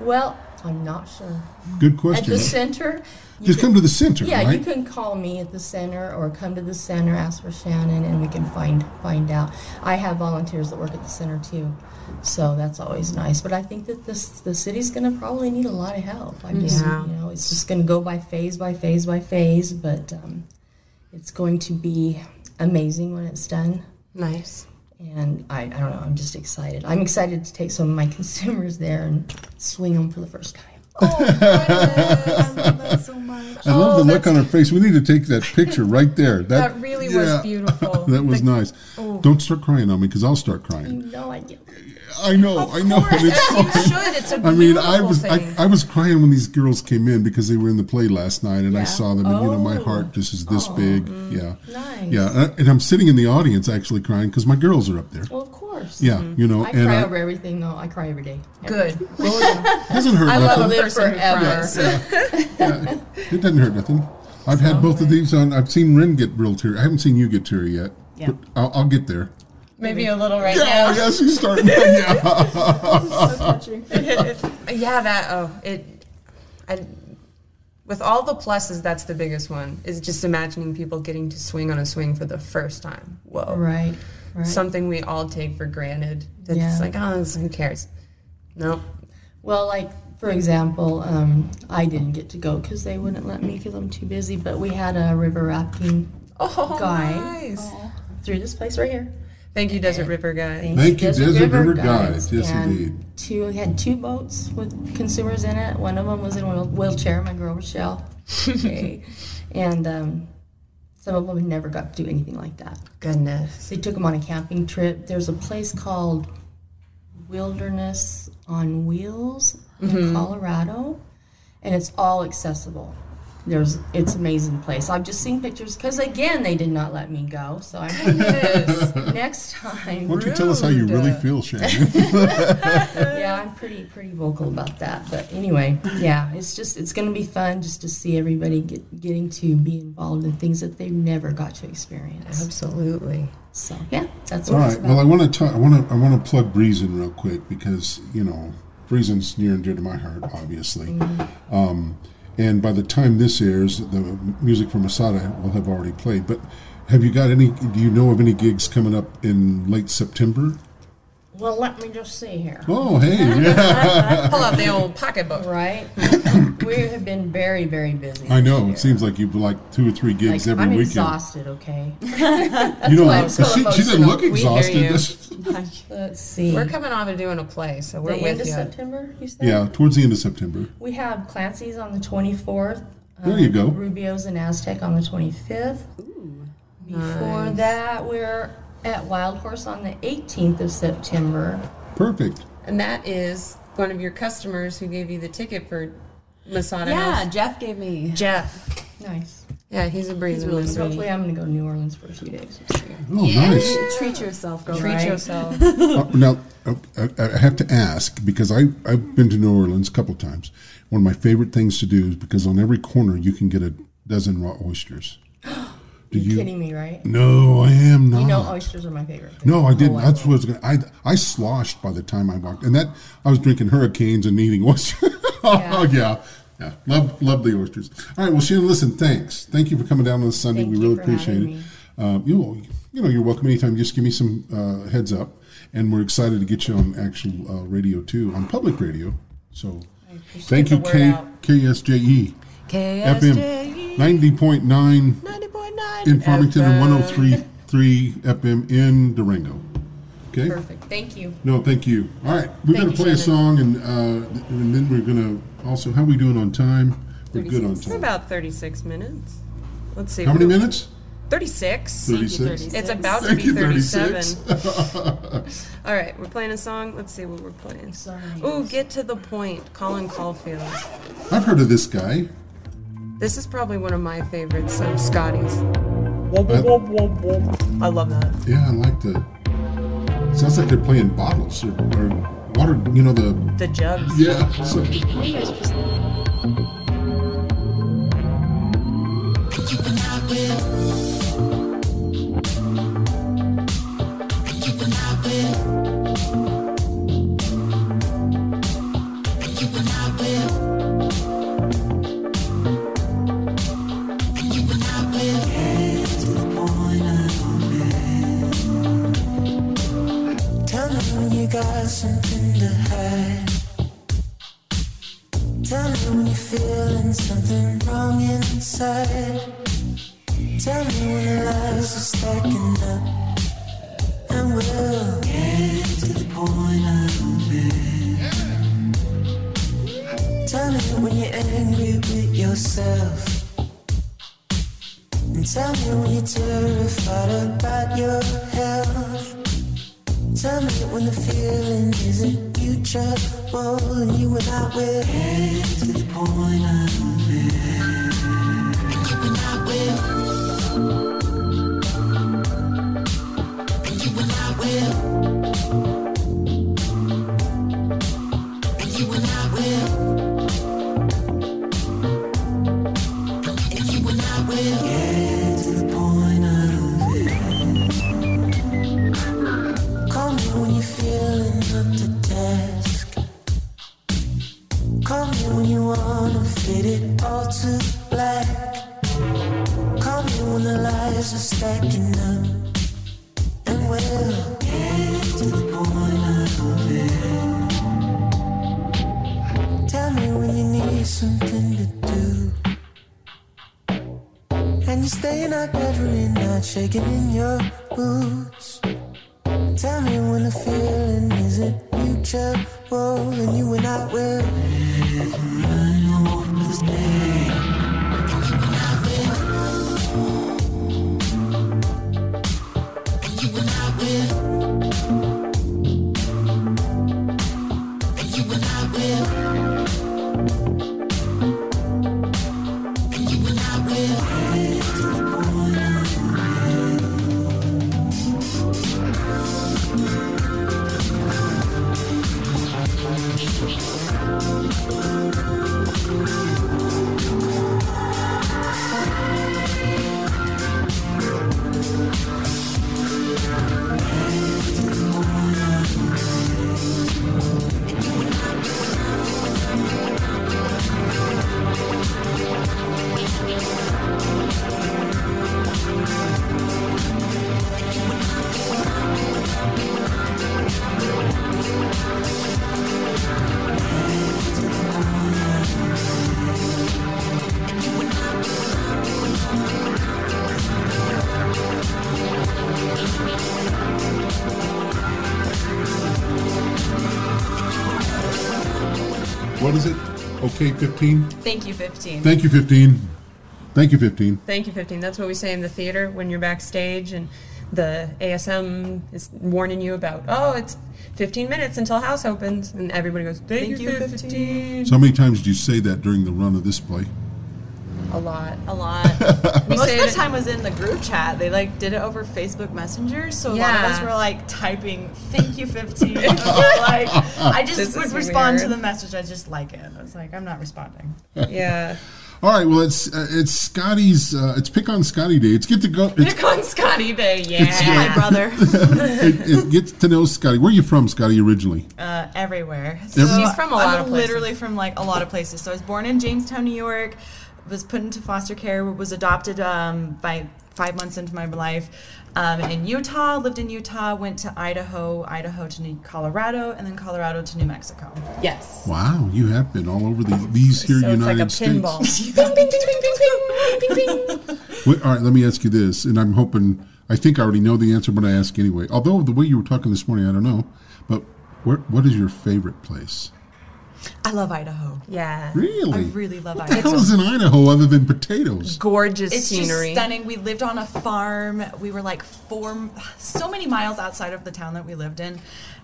Well. I'm not sure. Good question. At the center. Just can, come to the center, yeah, right? You can call me at the center or come to the center, ask for Shannon, and we can find find out. I have volunteers that work at the center, too, so that's always nice. But I think that this the city's going to probably need a lot of help. I mean, yeah. You know, it's just going to go by phase, by phase, by phase, but um, it's going to be amazing when it's done. Nice. And I, I don't know, I'm just excited. I'm excited to take some of my consumers there and swing them for the first time. Oh, goodness. I love that so much. I love oh, the look on her face. We need to take that picture right there. That, that really yeah. was beautiful. That was the, nice. Oh. Don't start crying on me because I'll start crying. You know I do. I know, of I know. Course, it's you should. It's a beautiful I mean, I was I, I was crying when these girls came in because they were in the play last night, and yeah. I saw them, and oh. you know, my heart just is this oh. big. Mm. Yeah, nice. Yeah, and I'm sitting in the audience actually crying because my girls are up there. Well, of course. Yeah, mm-hmm. you know, I and cry I, over everything though. I cry every day. Good. Well, it doesn't hurt. I nothing. Love live forever. Yeah. Yeah. It doesn't hurt nothing. I've so had both right. of these on. I've seen Ren get real teary. I haven't seen you get teary yet. Yeah, but I'll, I'll get there. Maybe a little right yeah, now. Yeah, I guess she's starting. Yeah, so touching. Yeah, that oh, it. I, with all the pluses, that's the biggest one. Is just imagining people getting to swing on a swing for the first time. Whoa, right, right. Something we all take for granted. That's yeah. like, oh, who cares? No. Nope. Well, like for example, um, I didn't get to go because they wouldn't let me because I'm too busy. But we had a river rafting oh, guy nice. Through this place right here. Thank you, Desert River Guides. Thank, Thank you, Desert, Desert River, River Guides. Guides. Yes, and indeed. Two, we had two boats with consumers in it. One of them was in a wheelchair, my girl Rochelle. Okay. And um, some of them never got to do anything like that. Goodness. They took them on a camping trip. There's a place called Wilderness on Wheels mm-hmm. in Colorado, and it's all accessible. There's, it's an amazing place. I've just seen pictures because again they did not let me go. So I next time. Why don't you tell us how you really feel, Shannon? Yeah, I'm pretty pretty vocal about that. But anyway, yeah, it's just it's going to be fun just to see everybody get, getting to be involved in things that they never got to experience. Absolutely. So yeah, that's what all right. It's about. Well, I want to talk. I want to I want to plug Breezin real quick because you know Breezin's near and dear to my heart, obviously. Mm-hmm. Um, And by the time this airs, the music from Masada will have already played. But have you got any, do you know of any gigs coming up in late September? Well, let me just see here. Oh, hey. Yeah. Pull out the old pocketbook. Right. We have been very, very busy. I know. It seems like you've like two or three gigs like, every I'm weekend. I'm exhausted, okay? You know, so she, she didn't look exhausted. Let's see. We're coming off of doing a play, so we're the with you. The end of you. September, you said? Yeah, towards the end of September. We have Clancy's on the twenty-fourth. Um, there you go. Rubio's and Aztec on the twenty-fifth. Ooh. Before nice. That, we're... at Wild Horse on the eighteenth of September. Perfect. And that is one of your customers who gave you the ticket for Masada yeah, House. Yeah, Jeff gave me. Jeff. Nice. Yeah, he's a breeze. He's really sweet. Hopefully I'm going to go to New Orleans for a few days this year. Oh, yeah. Nice. You treat yourself, girl. Treat right? yourself. uh, now, uh, I have to ask, because I, I've been to New Orleans a couple times. One of my favorite things to do is because on every corner you can get a dozen raw oysters. You're you, kidding me, right? No, I am not. You know oysters are my favorite. Thing. No, I didn't. Oh, I That's what I was going to... I, I sloshed by the time I walked. And that I was drinking hurricanes and eating oysters. Oh, yeah. yeah. Yeah. Love love the oysters. All right. Well, Shannon, listen, thanks. Thank you for coming down on this Sunday. Thank we really appreciate it. Um, you, you know, you're welcome anytime. Just give me some uh, heads up. And we're excited to get you on actual uh, radio, too, on public radio. So thank you, K- KSJE. KSJE. F M ninety point nine ninety point nine in Farmington and one oh three point three F M in Durango. Okay. Perfect. Thank you. No, thank you. All right. We're going to play Shannon. a song, and uh, and then we're going to also, how are we doing on time? We're thirty-six good on time. It's about thirty-six minutes. Let's see. How many minutes? thirty-six thirty-six thirty-six It's about thank to be thirty-seven All right. We're playing a song. Let's see what we're playing. Sorry. Ooh, Get to the Point, Colin Caulfield. I've heard of this guy. This is probably one of my favorites, so Scotty's. Whoop, whoop, whoop, whoop. I love that. Yeah, I like that. Sounds like they're playing bottles or, or water, you know, the... The jugs. Yeah. So. Got something to hide. Tell me when you're feeling something wrong inside. Tell me when the lies are stacking up. And we'll get to the point a little bit. Tell me when you're angry with yourself. And tell me when you're terrified about your health. Tell me when the feeling isn't mutual, and you and I will get to the point of it. And you and I will. And you and I will. And you and I will. And you and I will. Get to the point of it. Feeling up to task. Call me when you wanna fit it all to black. Call me when the lies are stacking up. And we'll get to the point of it. Tell me when you need something to do. And you're staying up every night, shaking in your boots. Tell me when the feeling isn't mutual, and you and I will never run over this day. And you and I will. And you and I will. And you and I will. And you and I will. Get to the point of it. What is it? Okay, fifteen? Thank you, fifteen. Thank you, fifteen. Thank you, fifteen. Thank you, fifteen. That's what we say in the theater when you're backstage and the A S M is warning you about, oh, it's fifteen minutes until house opens. And everybody goes, thank, thank you, you fifteen. fifteen. So how many times did you say that during the run of this play? A lot. A lot. Most of the time was in the group chat. They, like, did it over Facebook Messenger, so a yeah. lot of us were, like, typing, thank you, fifteen. I was like, I just this would respond weird. to the message. I just like it. I was like, I'm not responding. Yeah. All right, well, it's uh, it's Scotty's, uh, it's Pick on Scotty Day. It's get to go. It's, Pick on Scotty Day, yeah. It's, yeah, my brother. it, it gets to know Scotty. Where are you from, Scotty, originally? Uh, everywhere. So he's from a lot I'm of places. literally from, like, a lot of places. So I was born in Jamestown, New York. Was put into foster care, was adopted um, by five months into my life um, in Utah, lived in Utah, went to Idaho, Idaho to New Colorado, and then Colorado to New Mexico. Yes. Wow, you have been all over the, these here so United it's like a pinball. States. Bing, bing, bing, bing, bing, bing, bing. Wait, all right, let me ask you this, and I'm hoping, I think I already know the answer, but I ask anyway. Although the way you were talking this morning, I don't know, but where, what is your favorite place? I love Idaho. Yeah. Really? I really love what Idaho. What the hell is in Idaho other than potatoes? Gorgeous it's scenery. It's just stunning. We lived on a farm. We were like four, so many miles outside of the town that we lived in.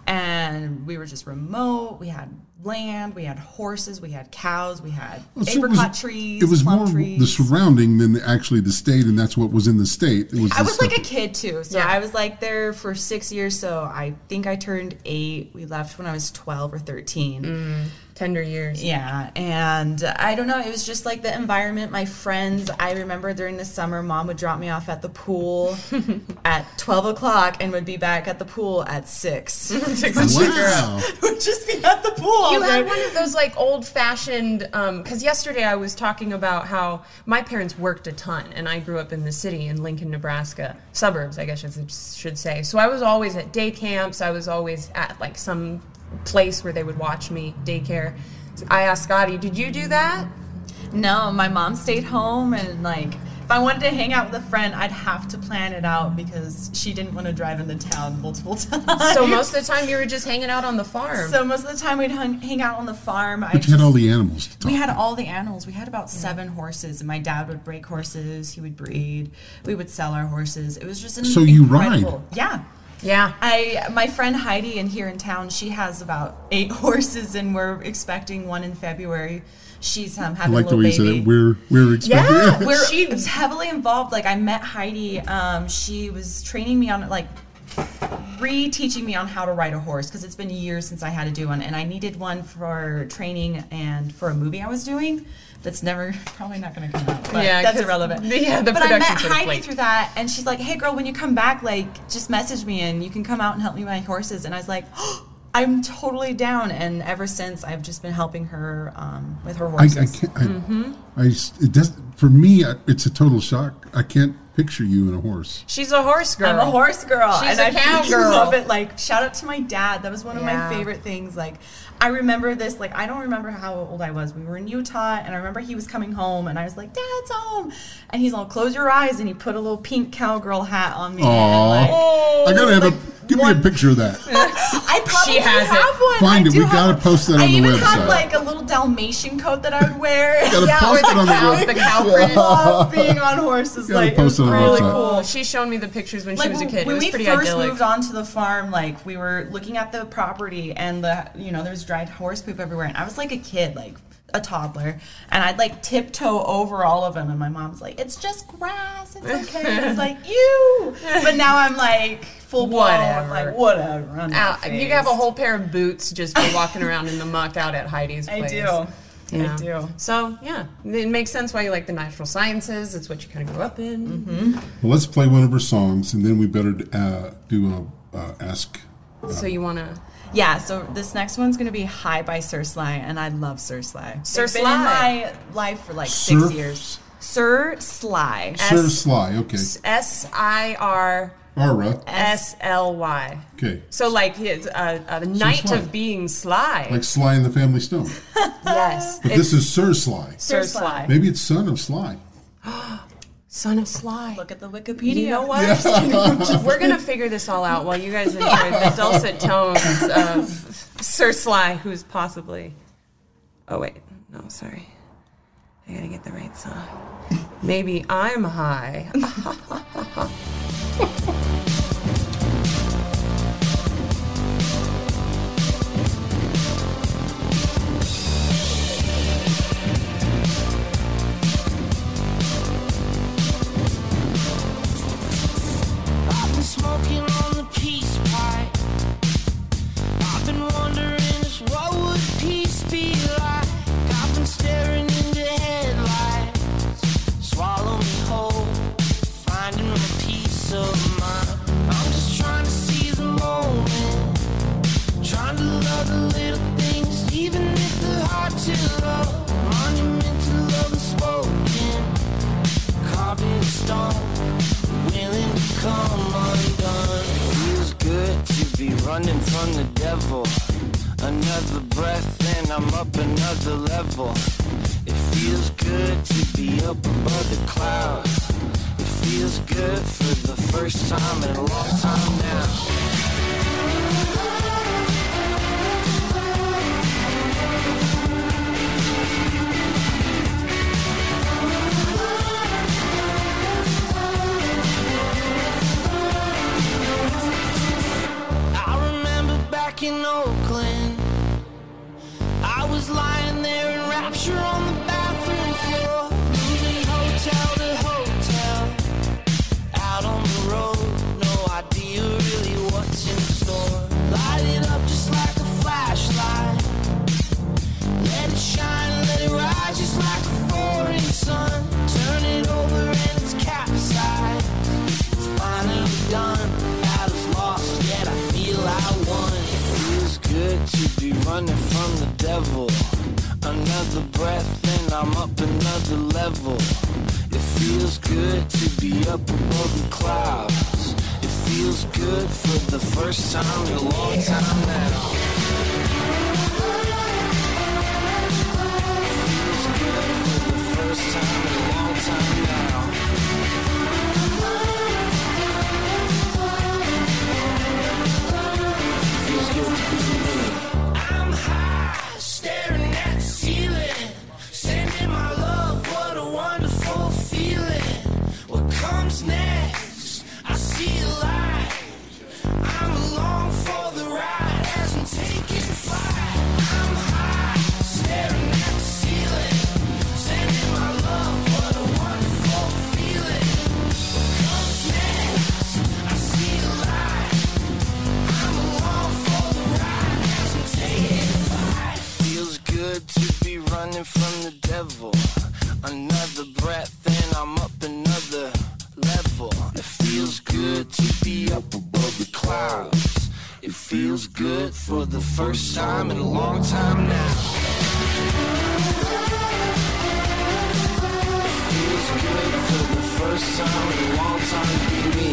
And we were just remote. We had land. We had horses. We had cows. We had well, so apricot it was, trees, It was plum more trees. The surrounding than the, actually the state, and that's what was in the state. It was I was like a kid, too. So yeah. I was like there for six years, so I think I turned eight. We left when I was twelve or thirteen. Mm. Tender years. Yeah, and I don't know. It was just like the environment, my friends. I remember during the summer, Mom would drop me off at the pool at twelve o'clock and would be back at the pool at six. Wow. Would just be at the pool. You had one of those like old-fashioned, because um, yesterday I was talking about how my parents worked a ton, and I grew up in the city in Lincoln, Nebraska, suburbs, I guess I should say. So I was always at day camps. I was always at like some place where they would watch me, daycare. I asked Scotty, did you do that? No, my mom stayed home, and like if I wanted to hang out with a friend, I'd have to plan it out because she didn't want to drive into town multiple times. So most of the time you were just hanging out on the farm. So most of the time we'd hung, hang out on the farm. But I you just, had all the animals to talk We had about. all the animals. We had about yeah. seven horses, and my dad would break horses. He would breed. We would sell our horses. It was just an so incredible. So you ride. Yeah. Yeah. I my friend Heidi in here in town, she has about eight horses, and we're expecting one in February. She's um, having I like a little the way baby. You said we're we're expecting. Yeah, we're, she was heavily involved. Like I met Heidi, um, she was training me on like re-teaching me on how to ride a horse because it's been years since I had to do one, and I needed one for training and for a movie I was doing that's never probably not going to come out, but yeah, that's irrelevant. Yeah, the but I met Heidi through that, and she's like, hey girl, when you come back, like just message me and you can come out and help me with my horses. And I was like, oh, I'm totally down. And ever since I've just been helping her um, with her horses. I, I can't I, mm-hmm. I, it does, for me I, it's a total shock. I can't picture you in a horse. She's a horse girl. I'm a horse girl. She's and a cow I girl. I love it. Like, shout out to my dad. That was one of yeah. my favorite things. Like, I remember this. Like, I don't remember how old I was. We were in Utah, and I remember he was coming home, and I was like, Dad's home. And he's all, close your eyes, and he put a little pink cowgirl hat on me. Aww. And like, oh, I gotta have like, a, give one. me a picture of that. I probably she has have it. One. Find I it. We gotta one. post that on I the website. I even had, like, a little Dalmatian coat that I would wear. gotta yeah, post it on the website. The cow print. I love being on horses. Like, really cool. She's shown me the pictures when like, she was a kid. When it was we pretty first idyllic. moved onto the farm, like we were looking at the property, and the you know there's dried horse poop everywhere, and I was like a kid, like a toddler, and I'd like tiptoe over all of them, and my mom's like, "It's just grass, it's okay." And I was like, "Ew!" But now I'm like full blown. I'm like, whatever. I'm out, you have a whole pair of boots just for walking around in the muck out at Heidi's place. I do. Yeah. I do. So, yeah, it makes sense why you like the natural sciences. It's what you kind of grew up in. Mm-hmm. Well, let's play one of her songs, and then we better uh, do a uh, ask. Uh, so you want to... Yeah, so this next one's going to be High by Sir Sly, and I love Sir Sly. Sir They've Sly. Been in my life for like Sir? six years. Sir Sly. S- Sir Sly, okay. S I R... Ara. S L Y. Okay. So, like, his, uh, a night of being sly. Like Sly and the Family Stone. Yes. But it's this is Sir Sly. Sir Sly. Maybe it's son of Sly. Son of Sly. Look at the Wikipedia. You know what? Yeah. We're going to figure this all out while you guys enjoy the dulcet tones of Sir Sly, who's possibly... Oh, wait. No, sorry. I got to get the right song. Maybe I'm high. Ha, ha, ha, ha. running from the devil. Another breath and I'm up another level. It feels good to be up above the clouds. It feels good for the first time in a long time now. In Oakland, I was lying there in rapture on the bathroom floor, moving hotel to hotel, out on the road, no idea really what's in store, light it up just like a flashlight, let it shine, let it rise just like a foreign sun, turn it over and it's capsized, it's finally done, I was lost yet I feel I won. Good to be running from the devil. Another breath and I'm up another level. It feels good to be up above the clouds. It feels good for the first time in a long time now. It feels good for the first time in a long time now. I'm high, staring at the ceiling, sending my love, what a wonderful feeling. What comes next, I see a light, I'm along for the ride as I'm taking flight. I'm high, staring at the ceiling, sending my love, what a wonderful feeling. What comes next, I see a light, I'm along for the ride. It feels good to be running from the devil. Another breath and I'm up another level. It feels good to be up above the clouds. It feels good for the first time in a long time now. It feels good for the first time in a long time to be me.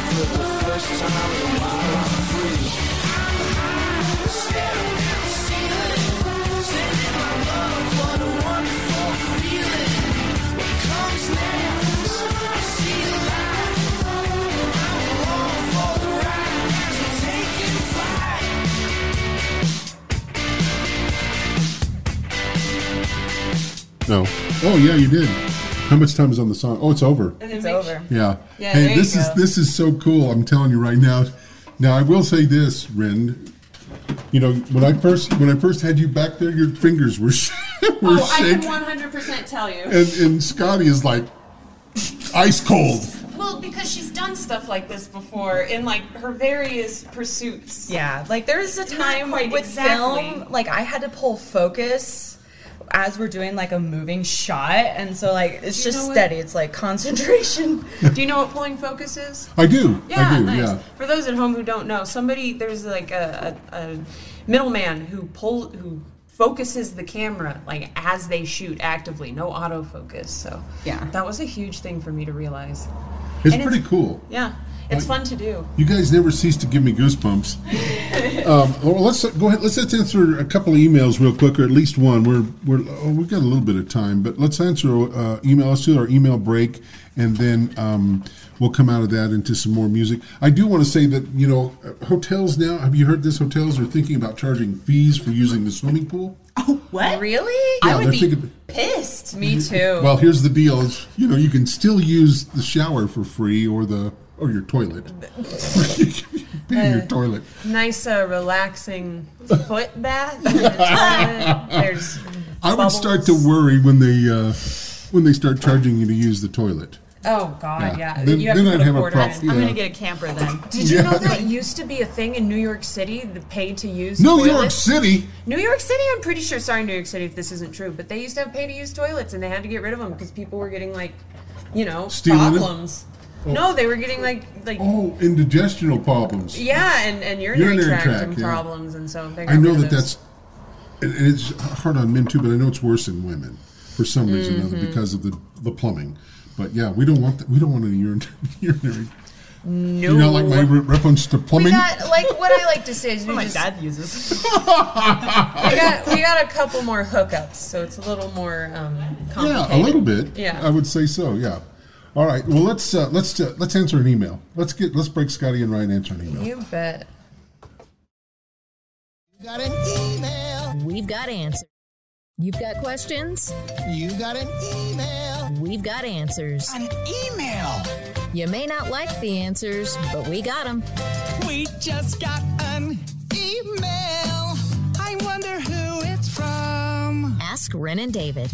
For the first time in my life, free. I'm high, staring at the ceiling, sending my love, what a wonderful feeling. What comes next, I see a light, I'm along for the ride as I'm taking flight. No. Oh, yeah, you did. How much time is on the song? Oh, it's over. It's over. Yeah. yeah hey, this is this is so cool. I'm telling you right now. Now I will say this, Rin. You know, when I first when I first had you back there, your fingers were, were oh, shaking. Oh, I can one hundred percent tell you. And and Scotty is like ice cold. Well, because she's done stuff like this before in like her various pursuits. Yeah. Like there is a time with exactly. film, like I had to pull focus as we're doing like a moving shot, and so like it's just steady, it's like concentration. Do you know what pulling focus is? I do. Yeah, I do, nice. Yeah. For those at home who don't know, somebody there's like a, a, a middleman who pull who focuses the camera like as they shoot actively, no autofocus. So yeah, that was a huge thing for me to realize. It's and pretty it's, cool. Yeah. It's fun to do. You guys never cease to give me goosebumps. um, well, let's go ahead. Let's answer a couple of emails real quick, or at least one. We're we're oh, we've got a little bit of time, but let's answer uh, email. Let's do our email break, and then um, we'll come out of that into some more music. I do want to say that you know hotels now. Have you heard this? Hotels are thinking about charging fees for using the swimming pool. Oh, what? Really? Yeah, I would be thinking, pissed. Me too. Well, here's the deal. You know, you can still use the shower for free, or the Or your toilet. Be in uh, your toilet. Nice, uh, relaxing foot bath. In the toilet. There's I bubbles. Would start to worry when they uh, when they start charging you to use the toilet. Oh, God, yeah. yeah. Then, you have then to I'd a have a problem. Yeah. I'm going to get a camper then. Did you yeah. know that used to be a thing in New York City, the pay-to-use New toilets? New York City? New York City, I'm pretty sure. Sorry, New York City, if this isn't true. But they used to have pay-to-use toilets, and they had to get rid of them because people were getting, like, you know, Stealing problems. It? Oh. No, they were getting like like oh, indigestional problems. Yeah, and, and urinary, urinary tract, tract yeah. problems, and so they got I know rid of that those. That's and it's hard on men too, but I know it's worse in women for some reason mm-hmm. or another because of the the plumbing. But yeah, we don't want the, we don't want any urinary. No. Do you not like my re- reference to plumbing? We got, like, what I like to say is... What my just, dad uses. we, got, we got a couple more hookups, so it's a little more um, complicated. Yeah, a little bit. Yeah. I would say so, yeah. All right, well, let's uh, let's uh, let's answer an email. Let's get let's break Scotty and Ryan answer an email. You bet. You got an email. We've got answers. You've got questions. You got an email. We've got answers. An email. You may not like the answers, but we got them. We just got an email. I wonder who it's from. Ask Ren and David.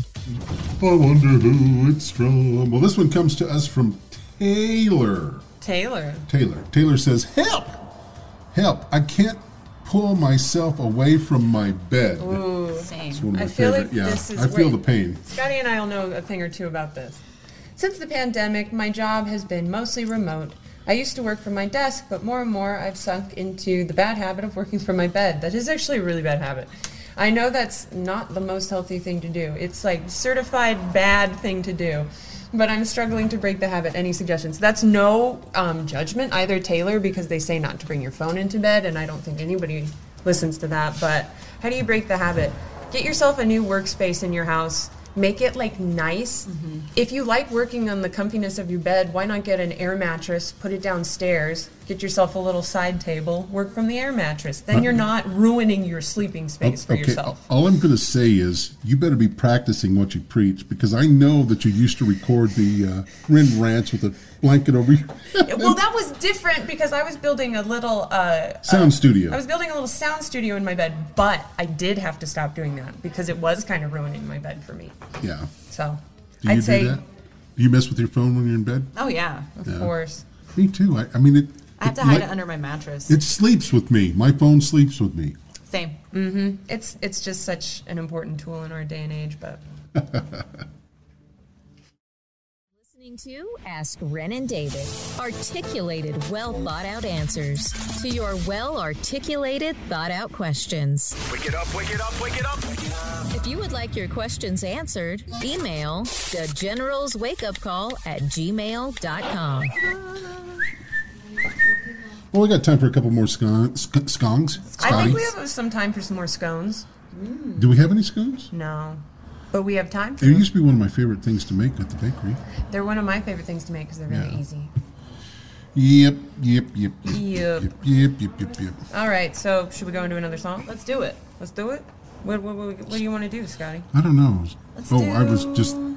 I wonder who it's from. Well, this one comes to us from Taylor. Taylor. Taylor. Taylor says, help! Help. I can't pull myself away from my bed. Ooh. Same. It's one of my I feel favorite. Like yeah. This is I feel wait, the pain. Scotty and I will know a thing or two about this. Since the pandemic, my job has been mostly remote. I used to work from my desk, but more and more I've sunk into the bad habit of working from my bed. That is actually a really bad habit. I know that's not the most healthy thing to do. It's like certified bad thing to do, but I'm struggling to break the habit. Any suggestions? That's no um, judgment either, Taylor, because they say not to bring your phone into bed, and I don't think anybody listens to that. But how do you break the habit? Get yourself a new workspace in your house. Make it, like, nice. Mm-hmm. If you like working on the comfiness of your bed, why not get an air mattress, put it downstairs, get yourself a little side table, work from the air mattress. Then you're not ruining your sleeping space oh, for okay. yourself. All I'm going to say is you better be practicing what you preach, because I know that you used to record the uh, Ren Rants with a blanket over your head. Well, that was different because I was building a little... Uh, sound uh, studio. I was building a little sound studio in my bed, but I did have to stop doing that because it was kind of ruining my bed for me. Yeah. So, do you I'd do say, that? Do you mess with your phone when you're in bed? Oh yeah, of yeah. course. Me too. I, I mean, it. I have it, to hide my, it under my mattress. It sleeps with me. My phone sleeps with me. Same. Mm-hmm. It's it's just such an important tool in our day and age, but. Listening to Ask Ren and David, articulated, well thought out answers to your well articulated, thought out questions. Wake it up! Wake it up! Wake it up! If you would like your questions answered, email the General's Wake Up Call at gmail dot com. Well, we got time for a couple more scon- sc- scongs. Scotty. I think we have some time for some more scones. Mm. Do we have any scones? No. But we have time for them. They used to be one of my favorite things to make at the bakery. They're one of my favorite things to make because they're really yeah. easy. Yep, yep, yep, yep, yep, yep, yep, yep, yep, yep. All right, so should we go into another song? Let's do it. Let's do it. What, what, what, what do you want to do, Scotty? I don't know. Let's oh, do... I was just... I'm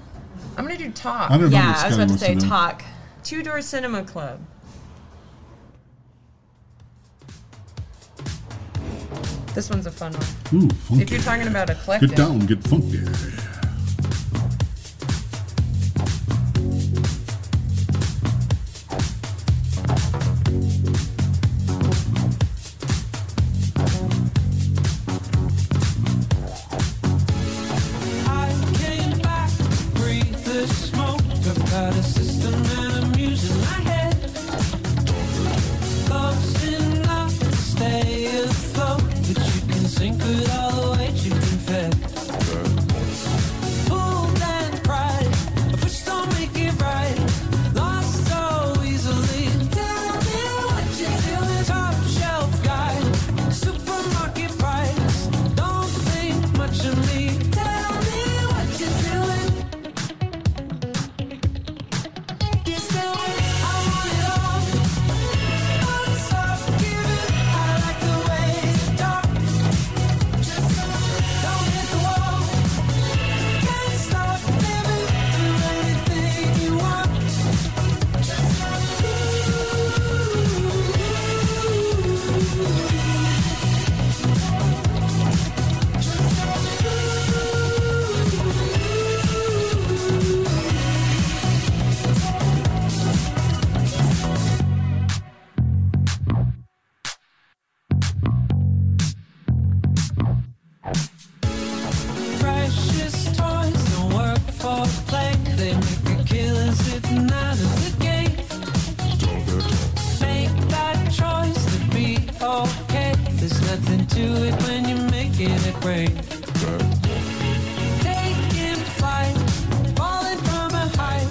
going to do Talk. I don't yeah, know I was about to say to Talk. Two Door Cinema Club. This one's a fun one. Ooh, funky. If you're talking about eclectic. Get down, get funky. Taking flight, falling from a height.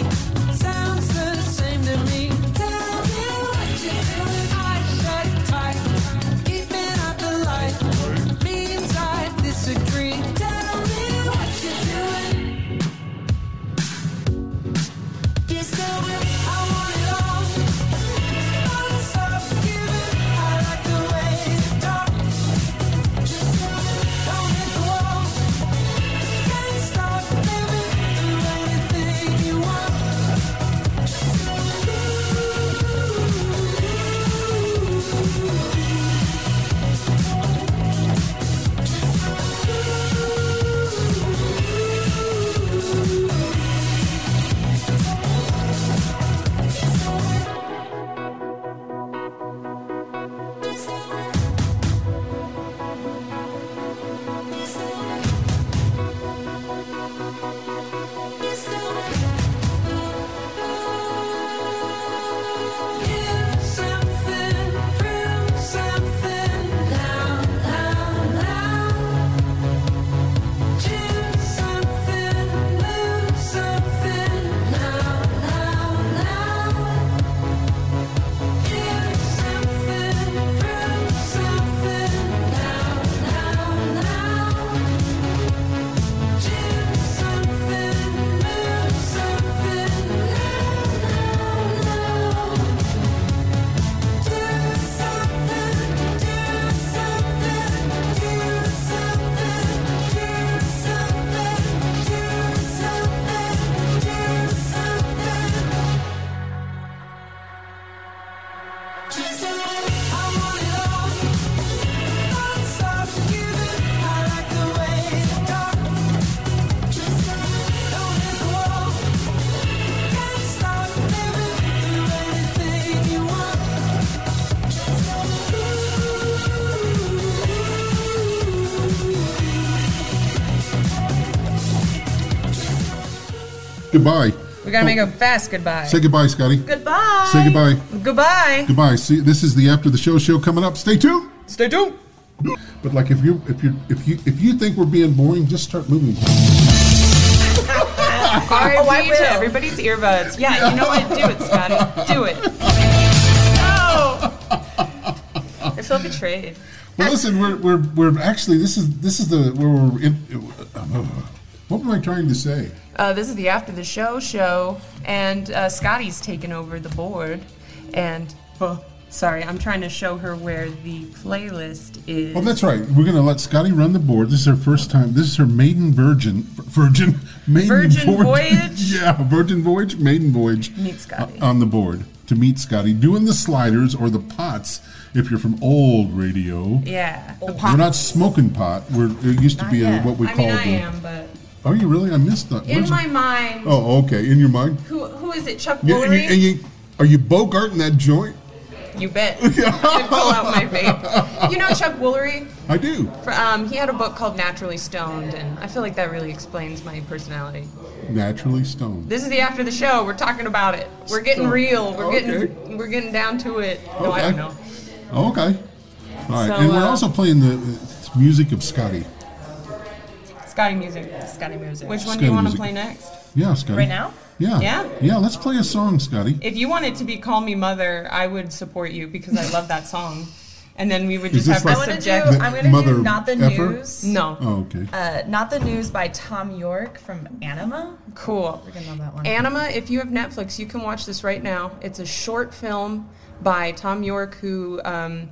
Goodbye. We gotta oh. make a fast goodbye. Say goodbye, Scotty. Goodbye. Say goodbye. Goodbye. Goodbye. See, this is the after the show show coming up. Stay tuned. Stay tuned. But like, if you if you if you if you think we're being boring, just start moving. R I P to everybody's earbuds. Yeah, you know what? Do it, Scotty. Do it. No. I feel betrayed. Well, listen, we're we're we're actually this is this is the where we're. In, uh, what am I trying to say? Uh, this is the after the show show, and uh, Scotty's taken over the board. And oh, sorry, I'm trying to show her where the playlist is. Oh, that's right. We're gonna let Scotty run the board. This is her first time. This is her maiden virgin, virgin, maiden virgin voyage. voyage. Yeah, virgin voyage, maiden voyage. Meet Scotty uh, on the board to meet Scotty doing the sliders or the pots. If you're from old radio, yeah, old we're not smoking pot. We're it used to not be a, what we I call. Mean, I the, am, but. Oh, you really? I missed that. In Where's my it? mind. Oh, okay. In your mind? Who Who is it? Chuck Woolery? Yeah, and you, and you, are you Bogarting that joint? You bet. I did pull out my vape. You know Chuck Woolery? I do. For, um, he had a book called Naturally Stoned, and I feel like that really explains my personality. Naturally Stoned. This is the after the show. We're talking about it. We're getting Stone. real. We're okay. getting We're getting down to it. Okay. No, I don't know. Oh, okay. All right. So, and we're uh, also playing the music of Scotty. Scotty music. Scotty music. Which one Scotty do you want music. to play next? Yeah, Scotty. Right now? Yeah. Yeah? Yeah, let's play a song, Scotty. If you want it to be Call Me Mother, I would support you because I love that song. And then we would just have like to subject... Do, I'm going to do Not the effort? News. No. Oh, okay. Uh, Not the News by Thom Yorke from Anima. Cool. I freaking love that one. Anima, if you have Netflix, you can watch this right now. It's a short film by Thom Yorke, who um,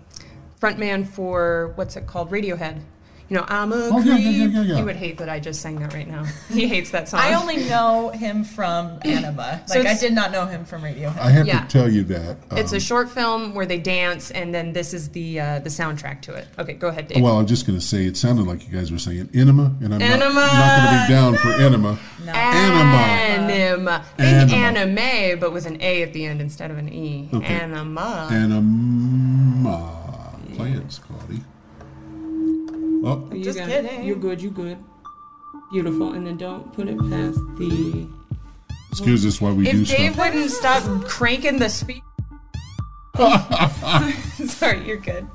frontman for, what's it called, Radiohead. You know, I'm a oh, creep. Yeah, yeah, yeah, yeah. He would hate that I just sang that right now. He hates that song. I only know him from Anima. Like, so I did not know him from Radiohead. I have yeah. to tell you that. Um, it's a short film where they dance, and then this is the uh, the soundtrack to it. Okay, go ahead, Dave. Well, I'm just going to say it sounded like you guys were saying Enema, and I'm Anima. not, not going to be down no. for Enema. No. Anima. Anima. Think anima. anime, but with an A at the end instead of an E. Okay. Anima. Anima. Play it, Scotty. Oh. Just gonna, kidding. You're good, you're good. Beautiful. And then don't put it past the... Excuse us while we if do Dave stuff. If Dave wouldn't stop cranking the speed... Sorry, you're good.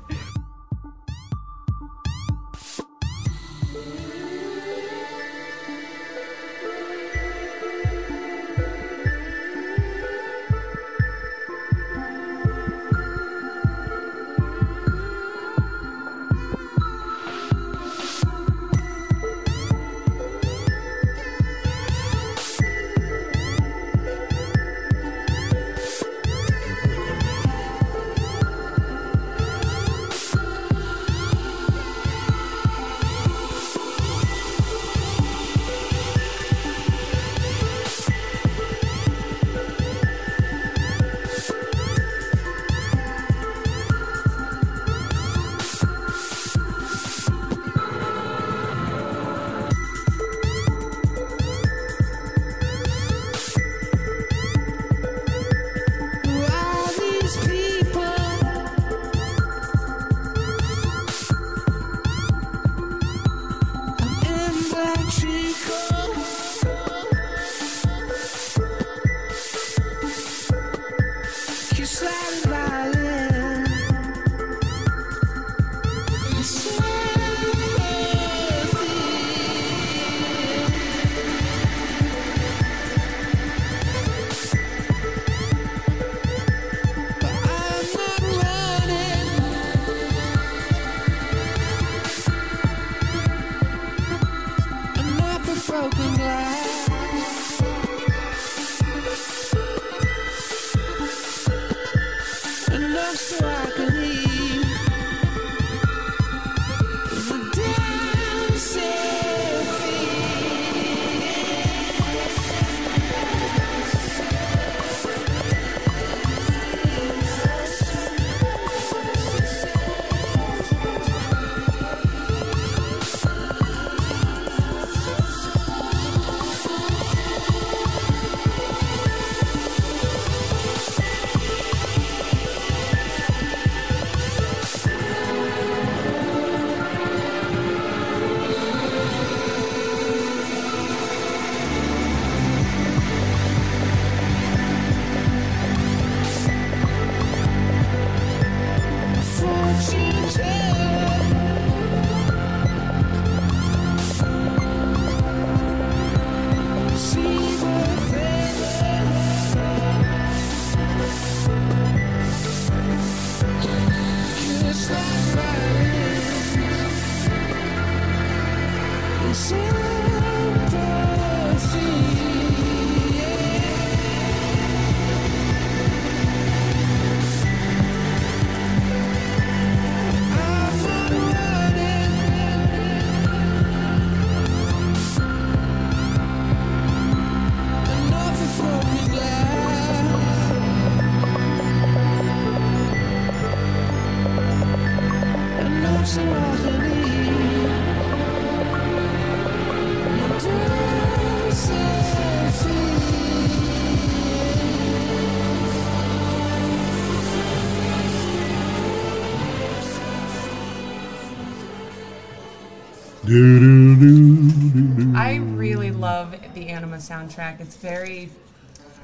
I really love the Anima soundtrack. It's very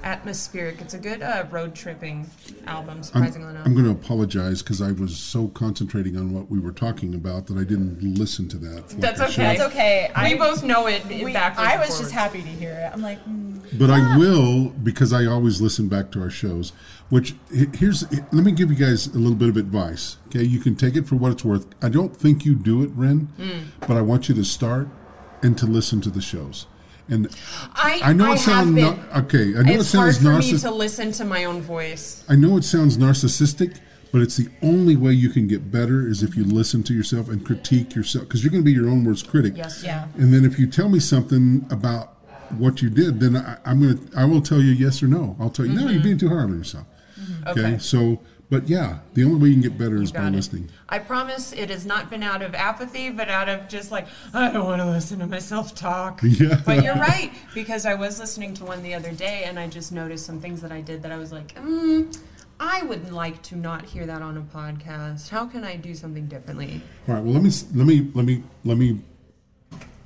atmospheric. It's a good uh, road tripping album, surprisingly I'm, enough. I'm going to apologize because I was so concentrating on what we were talking about that I didn't listen to that. That's like okay. That's okay. I, we both know it we, backwards. I was forwards. Just happy to hear it. I'm like, mm, but ah. I will, because I always listen back to our shows. Which here's let me give you guys a little bit of advice. Okay, you can take it for what it's worth. I don't think you do it, Ren, mm. but I want you to start and to listen to the shows. And I, I know I it sounds no, okay. I know it's it sounds hard for narciss- me to listen to my own voice. I know it sounds narcissistic, but it's the only way you can get better is if you listen to yourself and critique yourself, because you're going to be your own worst critic. Yes, yeah. And then if you tell me something about what you did, then I, I'm gonna I will tell you yes or no. I'll tell you mm-hmm. no. You're being too hard on yourself. Okay. okay, so, but yeah, the only way you can get better you is by it. listening. I promise it has not been out of apathy, but out of just like, I don't want to listen to myself talk. Yeah. But you're right, because I was listening to one the other day, and I just noticed some things that I did that I was like, mm, I would like to not hear that on a podcast. How can I do something differently? All right, well, let me, let me, let me, let me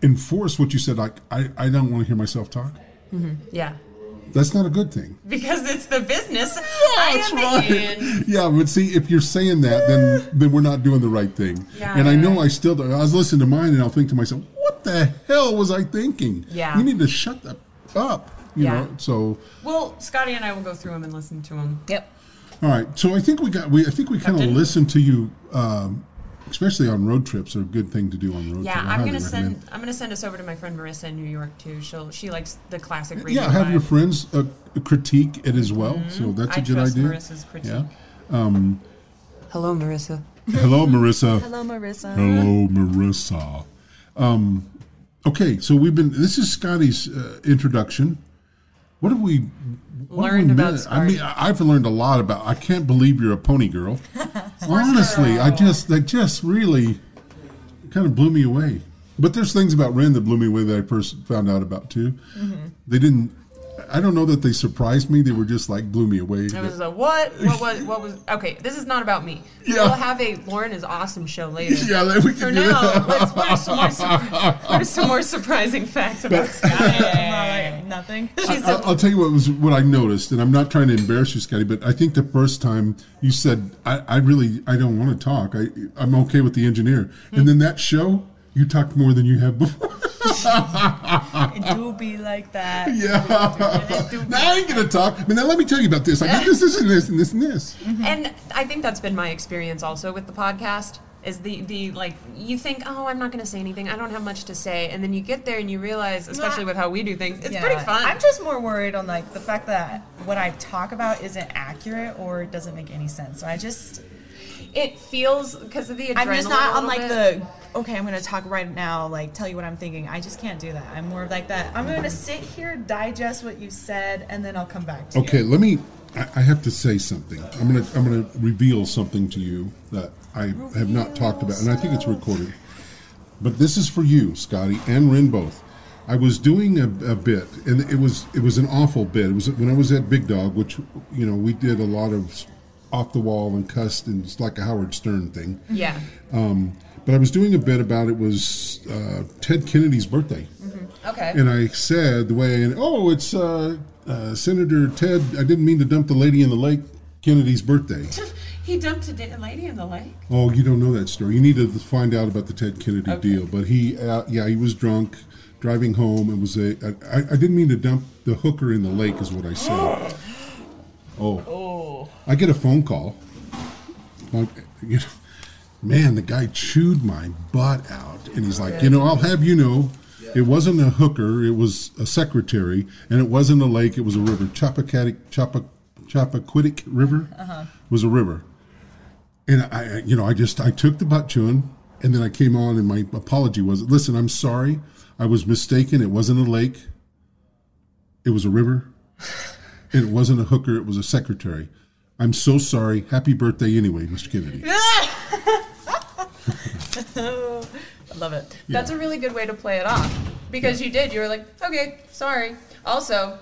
enforce what you said. Like, I, I don't want to hear myself talk. Mm-hmm. Yeah. That's not a good thing. Because it's the business I am right. in. Yeah, but see, if you're saying that, then then we're not doing the right thing. Yeah. And I know I still do. I was listening to mine, and I'll think to myself, what the hell was I thinking? Yeah. You need to shut that up. You yeah. know, so. Well, Scotty and I will go through them and listen to them. Yep. All right. So I think we got, we I think we kind of listened to you, um, especially on road trips, are a good thing to do on road yeah, trips. Yeah, I'm going to send I'm going to send us over to my friend Marissa in New York too. She'll she likes the classic Radiohead. Yeah, have vibe. Your friends uh, critique it as well. Mm-hmm. So that's I a good idea. Marissa's critique. Yeah. Um, hello, Marissa. Hello, Marissa. Hello, Marissa. Hello, Marissa. Um, okay, so we've been. This is Scotty's uh, introduction. What have we what learned have we about? Scotty? I mean, I've learned a lot about. I can't believe you're a pony girl. Honestly, I just that just really kind of blew me away. But there's things about Ren that blew me away that I first found out about too. Mm-hmm. They didn't. I don't know that they surprised me. They were just like blew me away. It was a what? What was? What was? Okay, this is not about me. Yeah. We'll have a Lauren is awesome show later. Yeah, we can. For do now, that. let's what are some more surpri- what are some more surprising facts about Scotty? Nothing. She's I, I'll tell you what was what I noticed, and I'm not trying to embarrass you, Scotty, but I think the first time you said, I, I really, I don't want to talk. I, I'm okay with the engineer. Hmm. And then that show, you talked more than you have before. It do be like that. Yeah. Now I ain't going to talk. But now let me tell you about this. I did this, this, and this, and this, and this. Mm-hmm. And I think that's been my experience also with the podcast. Is the, the, like, you think, oh, I'm not going to say anything. I don't have much to say. And then you get there and you realize, especially with how we do things, it's yeah. pretty fun. I'm just more worried on, like, the fact that what I talk about isn't accurate or doesn't make any sense. So I just... It feels, because of the adrenaline. I'm just not on, like, the, okay, I'm going to talk right now, like, tell you what I'm thinking. I just can't do that. I'm more of like that. I'm going to sit here, digest what you said, and then I'll come back to okay, you. Okay, let me... I have to say something. I'm gonna I'm gonna reveal something to you that I have not talked about, and I think it's recorded. But this is for you, Scotty, and Ren both. I was doing a, a bit, and it was it was an awful bit. It was when I was at Big Dog, which you know we did a lot of off the wall and cussed, and it's like a Howard Stern thing. Yeah. Um, but I was doing a bit about it was uh, Ted Kennedy's birthday. Mm-hmm. Okay. And I said the way, and oh, it's. Uh, Uh, Senator Ted, I didn't mean to dump the lady in the lake, Kennedy's birthday. He dumped a lady in the lake? Oh, you don't know that story. You need to find out about the Ted Kennedy okay. deal. But he, uh, yeah, he was drunk, driving home. It was a, I, I didn't mean to dump the hooker in the lake is what I said. Oh. Oh. I get a phone call. Like, you know, man, the guy chewed my butt out. And he's like, you know, I'll have you know. It wasn't a hooker. It was a secretary. And it wasn't a lake. It was a river. Chappaquiddick River uh-huh. was a river. And, I, you know, I just, I took the butt chewing, and then I came on, and my apology was, listen, I'm sorry. I was mistaken. It wasn't a lake. It was a river. And it wasn't a hooker. It was a secretary. I'm so sorry. Happy birthday anyway, Mister Kennedy. I love it. Yeah. That's a really good way to play it off. Because yeah. you did. You were like, okay, sorry. Also,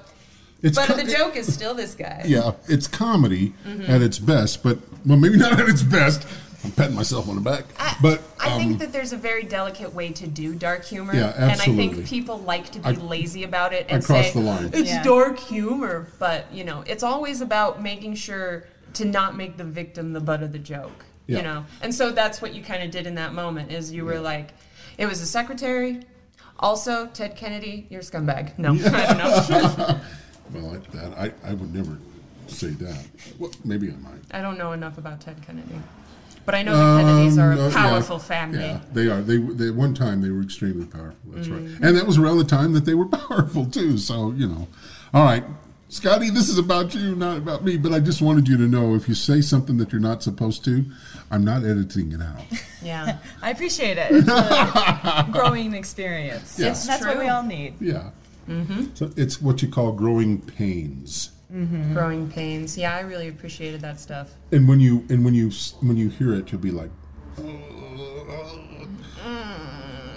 it's but com- the joke is still this guy. Yeah, it's comedy mm-hmm. at its best, but, well, maybe not at its best. I'm patting myself on the back. I, but I um, think that there's a very delicate way to do dark humor. Yeah, absolutely. And I think people like to be I, lazy about it and say, the line. It's yeah. dark humor. But, you know, it's always about making sure to not make the victim the butt of the joke. Yeah. You know, and so that's what you kind of did in that moment is you yeah. were like, it was a secretary. Also, Ted Kennedy, you're a scumbag. No, yeah. I don't know. Well, like that, I, I would never say that. Well, maybe I might. I don't know enough about Ted Kennedy. But I know um, the Kennedys are a powerful yeah, family. Yeah, they are. They, they at one time they were extremely powerful. That's mm-hmm. right. And that was around the time that they were powerful too. So, you know. All right. Scotty, this is about you, not about me, but I just wanted you to know if you say something that you're not supposed to, I'm not editing it out. Yeah. I appreciate it. It's a growing experience. Yeah. It's That's true. What we all need. Yeah. Mm-hmm. So it's what you call growing pains. Mm-hmm. Growing pains. Yeah, I really appreciated that stuff. And when you and when you when you hear it, you'll be like, mm,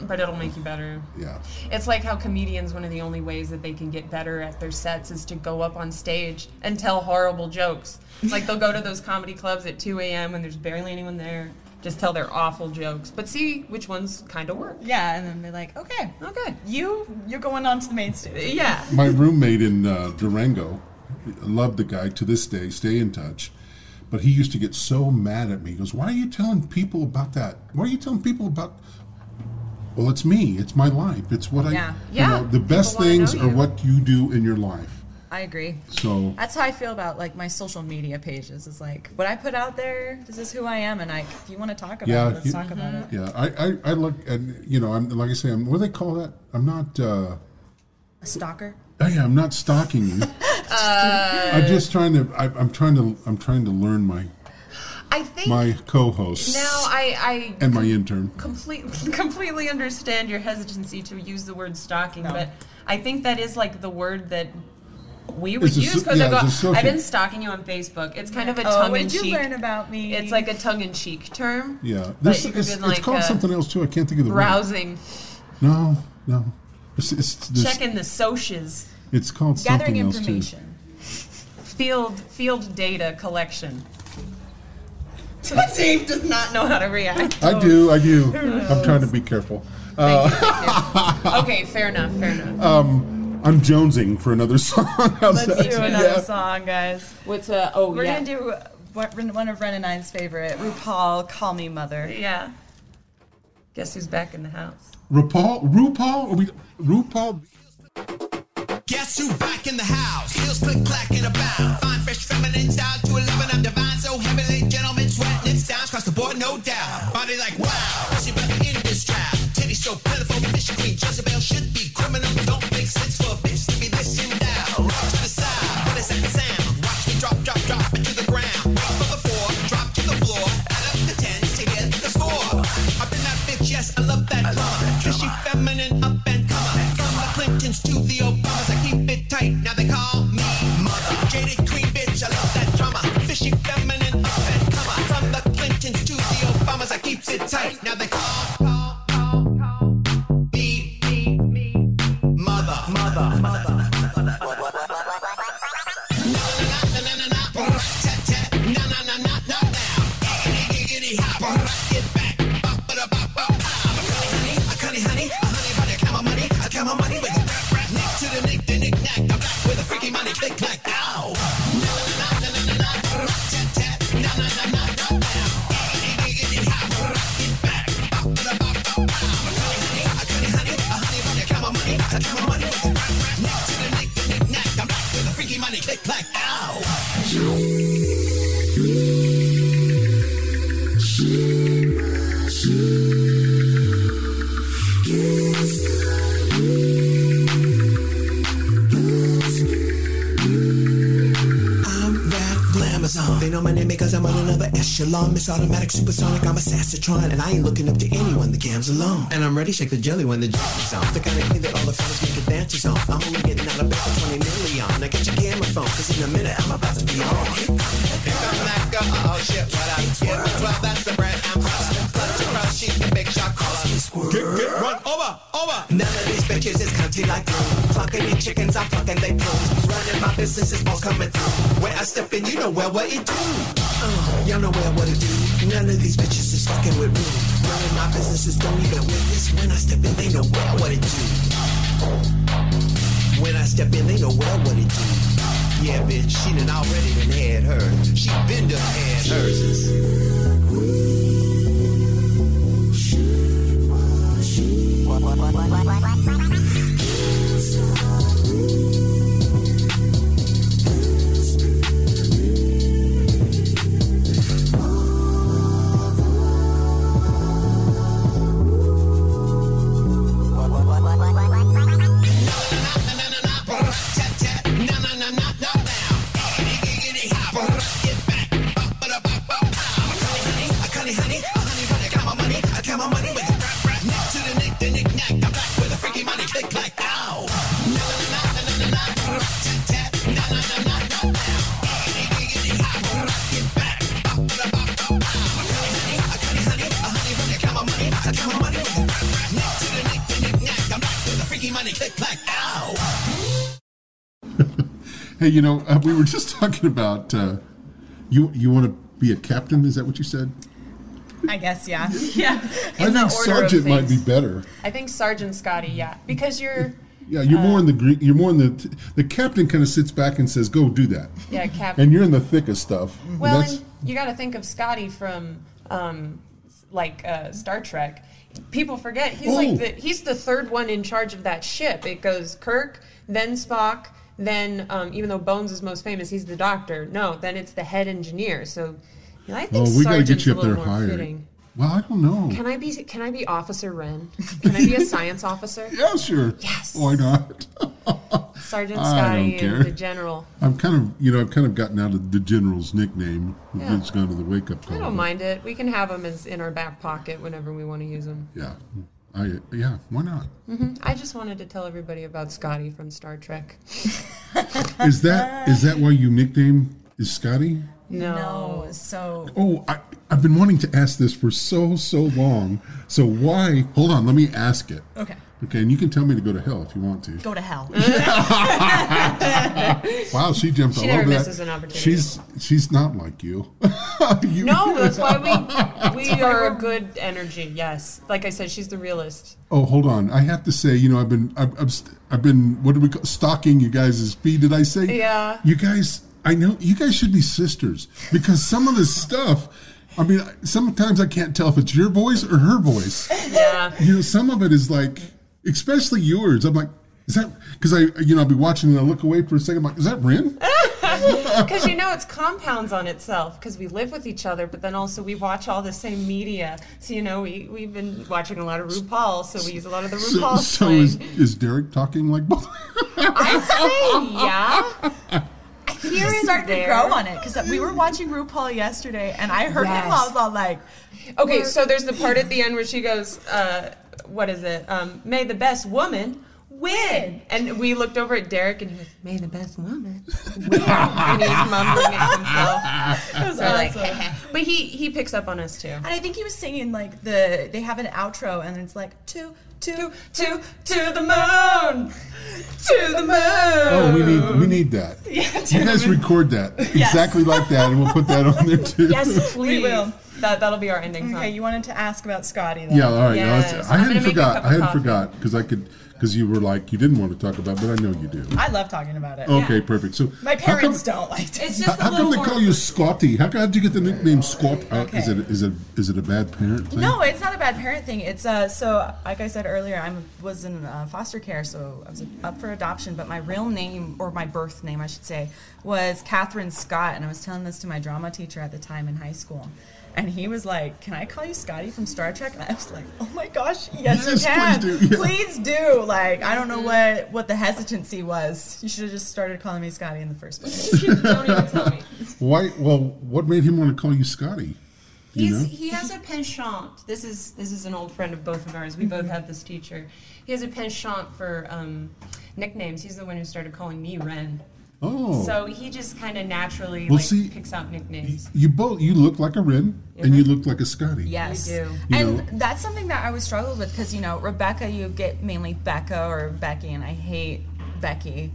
but it'll make you better. Yeah. It's like how comedians, one of the only ways that they can get better at their sets is to go up on stage and tell horrible jokes. Like they'll go to those comedy clubs at two a.m. and there's barely anyone there. Just tell their awful jokes, but see which ones kind of work. Yeah, and then be like, okay, okay, you you're going on to the main stage. Yeah. My roommate in uh, Durango. I love the guy to this day, stay in touch. But he used to get so mad at me. He goes, why are you telling people about that? Why are you telling people about, well, it's me. It's my life. It's what yeah. I, yeah. you know, the best things are what you do in your life. I agree. So that's how I feel about like my social media pages. It's like what I put out there, this is who I am. And I, if you want to talk about yeah, it, let's you, talk mm-hmm. about it. Yeah. I, I, I look, and you know, I'm like I say, I'm, what do they call that? I'm not. Uh, A stalker? Oh, yeah, I'm not stalking you. Uh, I'm just trying to. I, I'm trying to. I'm trying to learn my. I think my co-hosts. Now I, I and my intern. Completely, completely understand your hesitancy to use the word stalking, no. but I think that is like the word that we would it's use because yeah, I've been stalking you on Facebook. It's kind of a oh, tongue in cheek. What did you learn about me? It's like a tongue in cheek term. Yeah, this is. It's, like it's called something else too. I can't think of the browsing. Word. Browsing. No, no. It's, it's, Checking the socials. It's called gathering information, field field data collection. Dave does not know how to react. I do, I do. I'm trying to be careful. Uh, thank you, thank you. Okay, fair enough, fair enough. Um, I'm jonesing for another song. Let's that? do another yeah. song, guys. What's uh? Oh, we're yeah. gonna do one of Ren and I's favorite, RuPaul, "Call Me Mother." Yeah. Guess who's back in the house? RuPaul, RuPaul, are we, RuPaul. Guess who back in the house? Heels click, clack, and abound. Fine, fresh, feminine style to eleven. I'm divine, so heavenly, gentlemen, sweat, lips, dimes, cross the board, no doubt. Body like wow, she about to end this trap. Titty so plentiful, fish queen. Jezebel should be criminal. Don't make sense for a bitch to be this in doubt. Rock to the side, what is that sound? Watch me drop, drop, drop to the ground. Wait for the four, drop to the floor. Add up the ten, take it to the score. Up in that bitch, yes, I love that drama. Fishy, feminine, up and coming. From the Clintons to the Obamas. Now they call me mother. Jaded queen bitch, I love that drama. Fish because I'm on another echelon. Miss Automatic, Supersonic, I'm a Sassatron. And I ain't looking up to anyone, the gam's alone. And I'm ready to shake the jelly when the jelly's on. The kind of thing that all the fellas make advances on. I'm only getting out of bed for twenty million. Now get your camera phone, cause in a minute I'm about to be on. If I'm that girl, oh shit, what I get. Well, that's the brand I'm crossing. Clutch across, she's the big shot caller. Get, get, run, over, over. None of these bitches is country like you. Plucking these chickens, I'm plucking they prunes. Running my business is most coming through. Where I step in, you know where what it do. Uh, y'all know where what it do. None of these bitches is fucking with me. Running my businesses don't even witness. When I step in, they know where what it do. When I step in, they know where what it do. Yeah, bitch, she done already done had hers. She been done had hers. What, what, what, what, what, what, what, what. Hey, you know, uh, we were just talking about uh, you. You want to be a captain? Is that what you said? I guess, yeah, yeah. I think sergeant might be better. I think Sergeant Scotty, yeah, because you're. Yeah, you're uh, more in the you're more in the the captain kind of sits back and says, "Go do that." Yeah, captain. And you're in the thick of stuff. Well, and and you got to think of Scotty from um, like uh, Star Trek. People forget he's oh. like the, he's the third one in charge of that ship. It goes Kirk, then Spock. Then, um, even though Bones is most famous, he's the doctor. No, then it's the head engineer. So, you know, I think oh, we got to get you up there higher. Well, I don't know. Can I be? Can I be Officer Wren? Can I be a science officer? Yeah, sure. Yes. Why not? Sergeant Scotty and the general. I'm kind of, you know, I've kind of gotten out of the general's nickname. Yeah. It's gone to the wake-up call. I don't mind it. We can have them as in our back pocket whenever we want to use them. Yeah. I, yeah, why not? Mm-hmm. I just wanted to tell everybody about Scotty from Star Trek. Is that is that why you nickname is Scotty? No. no, so... Oh, I, I've been wanting to ask this for so, so long. So why... Hold on, let me ask it. Okay. Okay, and you can tell me to go to hell if you want to. Go to hell. Wow, she jumped she all over that. She never misses an opportunity. She's, she's not like you. you no, that's why we we are a good energy, yes. Like I said, she's the realist. Oh, hold on. I have to say, you know, I've been, I've, I've, I've been what do we call, stalking you guys' feed, did I say? Yeah. You guys... I know you guys should be sisters because some of this stuff, I mean, sometimes I can't tell if it's your voice or her voice. Yeah. You know, some of it is like, especially yours. I'm like, is that, because I, you know, I'll be watching and I look away for a second. I'm like, is that Rin? Because you know it's compounds on itself because we live with each other, but then also we watch all the same media. So you know we we've been watching a lot of RuPaul, so we use a lot of the RuPaul. So, so is, is Derek talking like? I say yeah. Here and starting there. To grow on it because we were watching RuPaul yesterday, and I heard yes. him. I was all like, "Okay, so there's the part at the end where she goes, uh, what is it? Um, may the best woman win." And we looked over at Derek, and he goes, "May the best woman win." And he's mumbling at himself. It was so awesome. Like, but he he picks up on us too. And I think he was singing like the they have an outro, and it's like two. To, to, to the moon, to the moon. Oh, we need we need that. Yeah, you guys record that yes. exactly like that, and we'll put that on there too. Yes, please. We will. That that'll be our ending song. Okay, you wanted to ask about Scotty, though. Yeah, all right. Yes. No, I hadn't forgot. I hadn't coffee. forgot because I could because you were like you didn't want to talk about, but I know you do. I love talking about it. Okay, yeah. Perfect. So my parents come, don't like it. It's just how, a how come they call you Scotty? How did you get the nickname Scott? Uh, okay. Is it is it is it a bad parent thing? No, it's not a bad parent thing. It's uh so like I said earlier, I was in uh, foster care, so I was up for adoption. But my real name or my birth name, I should say, was Catherine Scott, and I was telling this to my drama teacher at the time in high school. And he was like, "Can I call you Scotty from Star Trek?" And I was like, "Oh my gosh, yes, yes you can. Please do, yeah. please do." Like, I don't know what, what the hesitancy was. You should have just started calling me Scotty in the first place. Don't even tell me. Why? Well, what made him want to call you Scotty? He's, you know? He has a penchant. This is this is an old friend of both of ours. We both had this teacher. He has a penchant for um, nicknames. He's the one who started calling me Ren. Oh. So he just kind of naturally well, like, see, picks out nicknames. You both you look like a Ren, mm-hmm. and you look like a Scotty. Yes. You do. You and know. That's something that I always struggled with because, you know, Rebecca, you get mainly Becca or Becky, and I hate Becky.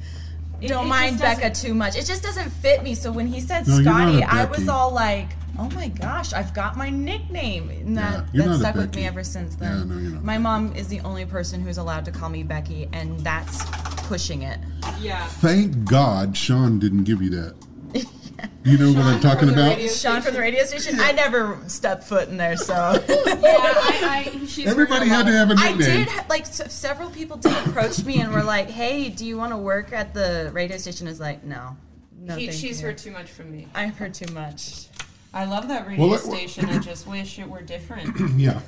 It, Don't it mind Becca too much. It just doesn't fit me. So when he said no, Scotty, I was all like, oh my gosh, I've got my nickname. And that, yeah, that stuck with me ever since then. Yeah, no, you're not my mom is the only person who's allowed to call me Becky, and that's pushing it. Yeah. Thank God Sean didn't give you that. Yeah. You know Sean what I'm talking about? Sean from the radio station? Yeah. I never stepped foot in there, so. yeah, I, I, she's Everybody had to have a nickname. I did, like, so, several people did approach me and were like, hey, do you want to work at the radio station? I was like, no. no he, she's you. heard too much from me. I've heard too much. I love that radio well, it, station. I just wish it were different. Yeah.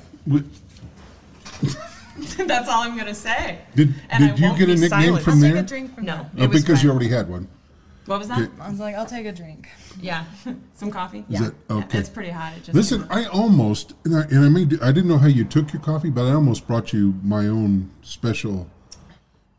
That's all I'm going to say. Did, and did you get a nickname silent. from I'll there? I'll take a drink from No. There. Oh, because friend. you already had one. What was that? Did, I was like, I'll take a drink. Yeah. Some coffee? Yeah. Is it? Okay. Yeah, it's pretty hot. It just Listen, I almost, and I, and I, made, I didn't know how you took your coffee, but I almost brought you my own special,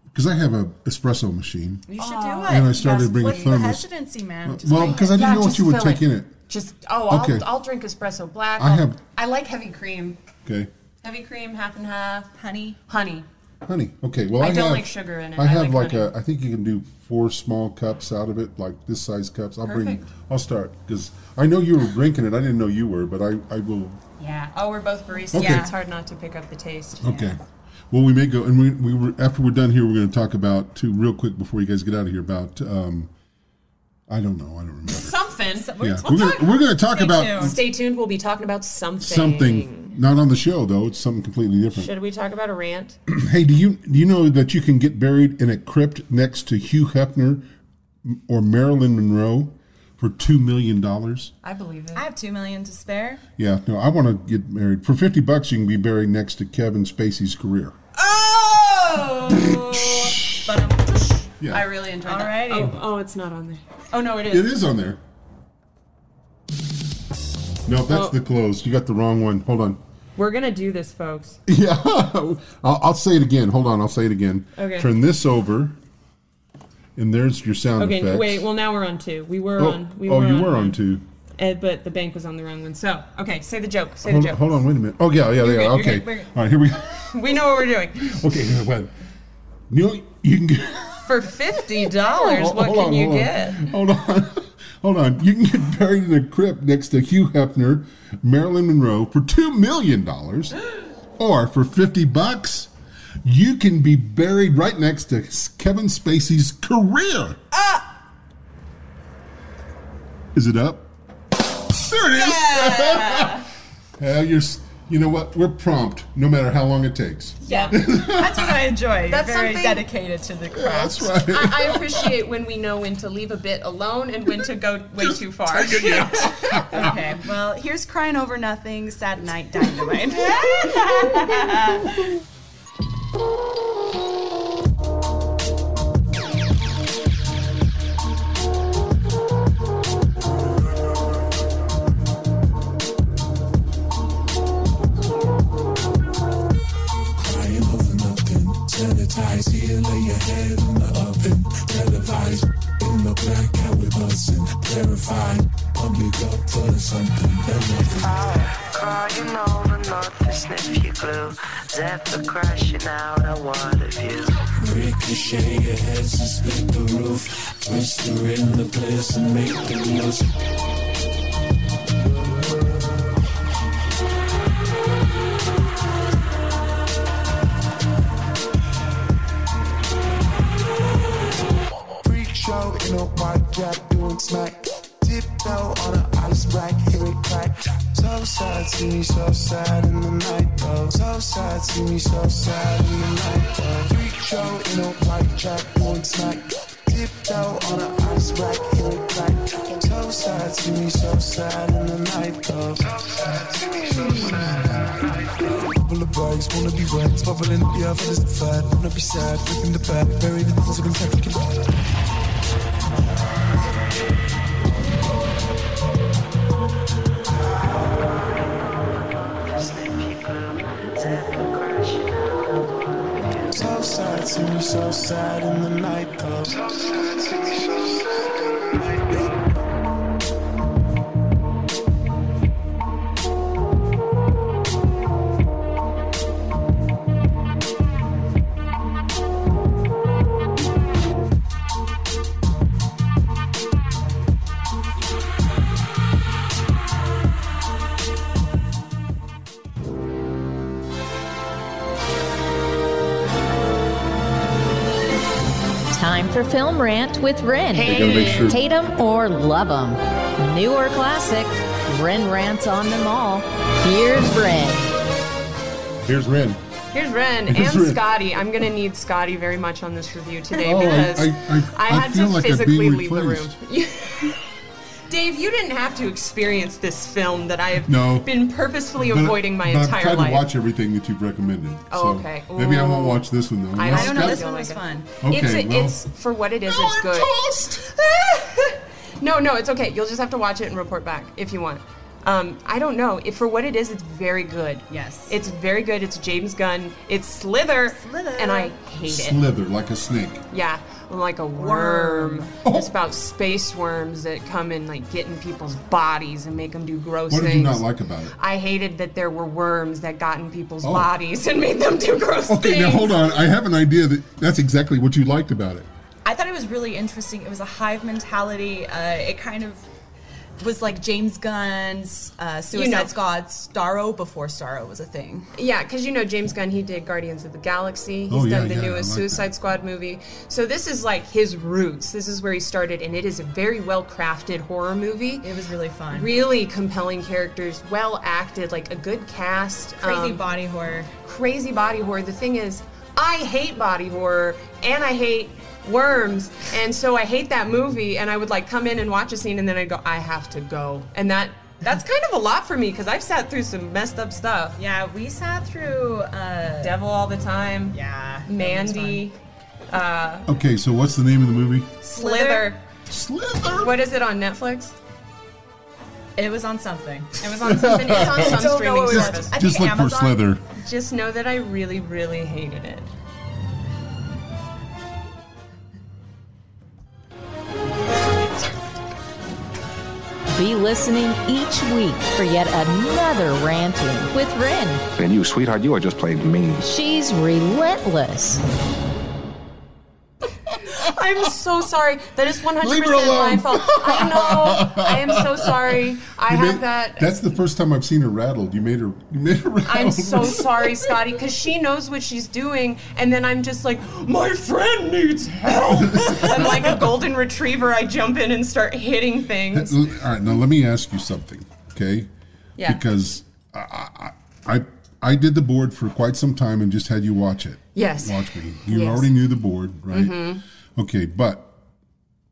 because I have a espresso machine. You should oh. do it. And I started yes. bringing thermos. What's the hesitancy, man? Just well, because I didn't yeah, know what you would take it. in it. Just oh, I'll, okay. I'll drink espresso black. I I'll, have. I like heavy cream. Okay. Heavy cream, half and half. Honey. Honey. Honey. Okay. Well, I, I don't have, like sugar in it. I have I like, like a. I think you can do four small cups out of it, like this size cups. I'll Perfect. bring. I'll start because I know you were drinking it. I didn't know you were, but I, I will. Yeah. Oh, we're both baristas. Okay. Yeah. It's hard not to pick up the taste. Okay. Yeah. Well, we may go, and we we were, after we're done here, we're going to talk about too real quick before you guys get out of here about. Um, I don't know. I don't remember. Something. Yeah. We'll we're gonna, we're going to talk Stay about... Tuned. Stay tuned. We'll be talking about something. Something. Not on the show, though. It's something completely different. Should we talk about a rant? Hey, do you do you know that you can get buried in a crypt next to Hugh Hefner or Marilyn Monroe for two million dollars? I believe it. I have two million dollars to spare. Yeah. No, I want to get married. For fifty bucks, you can be buried next to Kevin Spacey's career. Oh! Yeah. I really enjoyed that. Alrighty. Oh, oh, it's not on there. Oh, no, it is. It is on there. No, that's oh. the close. You got the wrong one. Hold on. We're going to do this, folks. Yeah. I'll, I'll say it again. Hold on. I'll say it again. Okay. Turn this over, and there's your sound okay, effects. Okay, wait. Well, now we're on two. We were oh. on. We oh, were you on were on one. two. Uh, but the bank was on the wrong one. So, okay, say the joke. Say hold, the joke. Hold on. Wait a minute. Oh, yeah, yeah, you're yeah. Good, okay. Good, good. All right, here we go. We know what we're doing. Okay, well, Neil, you can get... For fifty dollars, oh, what on, can you hold get? Hold on. Hold on. You can get buried in a crypt next to Hugh Hefner, Marilyn Monroe, for two million dollars. Or for fifty bucks, you can be buried right next to Kevin Spacey's career. Ah! Is it up? There it is. Yeah. uh, you're... You know what? We're prompt, no matter how long it takes. Yeah. That's what I enjoy. That's You're very dedicated to the craft. Yeah, that's right. I, I appreciate when we know when to leave a bit alone and when to go way Just too far. Take it out. Okay. Well, here's Crying Over Nothing, Sad Night, Dynamite. Sanitize here, lay your head in the oven. Televised in the black, how we bustin'. Terrified, public up for something. Oh, crying over nothing, sniff your glue. Zephyr crashing out, I want a view. Ricochet your heads and split the roof. Twist her in the place and make the music. In a white cap doing smack, tiptoe on an ice rack, hear it crack. So sad, see me so sad in the night though. So sad, see me so sad in the night though. Freak show in a white cap doing smack, tiptoe on an ice rack, hear it crack. So sad, see me so sad in the night though. So sad, see me so sad in the night though. Couple of bags, wanna be wet, bubbling the oven is the fat. Wanna be sad, look in the back, buried in the things I can take. Thank you. so sad in the night though. So sad, so sad in the night for Film Rant with Wren. Hey. Sure. Hate 'em or love 'em. New or classic, Wren rants on them all. Here's Wren. Here's Wren. Here's Wren and Wren. Scotty. I'm going to need Scotty very much on this review today oh, because I, I, I, I had to like physically leave the room. Dave, you didn't have to experience this film that I have no, been purposefully avoiding my entire life. I've tried life. to watch everything that you've recommended. Oh, so okay. Ooh. Maybe I won't watch this one, though. I, I don't know. This one was like fun. Okay, it's, a, well. it's for what it is, no, it's good. Toast. no, no, it's okay. You'll just have to watch it and report back if you want. Um, I don't know. If for what it is, it's very good. Yes. It's very good. It's James Gunn. It's Slither. Slither. And I hate Slither, it. Slither, like a snake. Yeah. Like a worm. worm. Oh. It's about space worms that come and like get in people's bodies and make them do gross things. What did you not like about it? I hated that there were worms that got in people's oh. bodies and made them do gross okay, things. Okay, now hold on. I have an idea that that's exactly what you liked about it. I thought it was really interesting. It was a hive mentality. Uh, it kind of was like James Gunn's uh, Suicide you know. Squad, Starro before Starro was a thing. Yeah, because you know James Gunn, he did Guardians of the Galaxy. He's oh, yeah, done the yeah, newest like Suicide that. Squad movie. So this is like his roots. This is where he started, and it is a very well-crafted horror movie. It was really fun. Really compelling characters, well-acted, like a good cast. Crazy um, body horror. Crazy body horror. The thing is, I hate body horror, and I hate worms, and so I hate that movie, and I would like come in and watch a scene, and then I'd go, I have to go. And that that's kind of a lot for me, because I've sat through some messed up stuff. Yeah, we sat through uh, Devil All the Time, yeah, Mandy. Uh, okay, so what's the name of the movie? Slither. Slither? What is it on Netflix? It was on something. It was on something. It's on some streaming service. Just, just look Amazon, for Slither. Just know that I really, really hated it. Be listening each week for yet another ranting with Wren. And you, sweetheart, you are just playing mean. She's relentless. I'm so sorry. That is one hundred percent my fault. I know. I am so sorry. I made, have that. That's the first time I've seen her rattled. You made her, you made her rattled. I'm so sorry, Scotty, because she knows what she's doing, and then I'm just like, my friend needs help. I'm like a golden retriever. I jump in and start hitting things. That, all right, now let me ask you something, okay? Yeah. Because I, I, I, I did the board for quite some time and just had you watch it. Yes. Watch me. You yes. already knew the board, right? Mm-hmm. Okay, but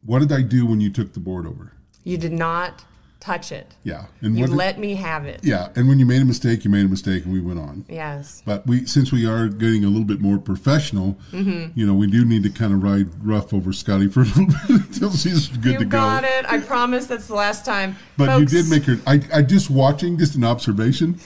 what did I do when you took the board over? You did not touch it. Yeah. And you did, let me have it. Yeah, and when you made a mistake, you made a mistake, and we went on. Yes. But we, since we are getting a little bit more professional, mm-hmm. you know, we do need to kind of ride rough over Scotty for a little bit until she's good you to go. You got it. I promise that's the last time. But folks, you did make her, I, I just watching, just an observation.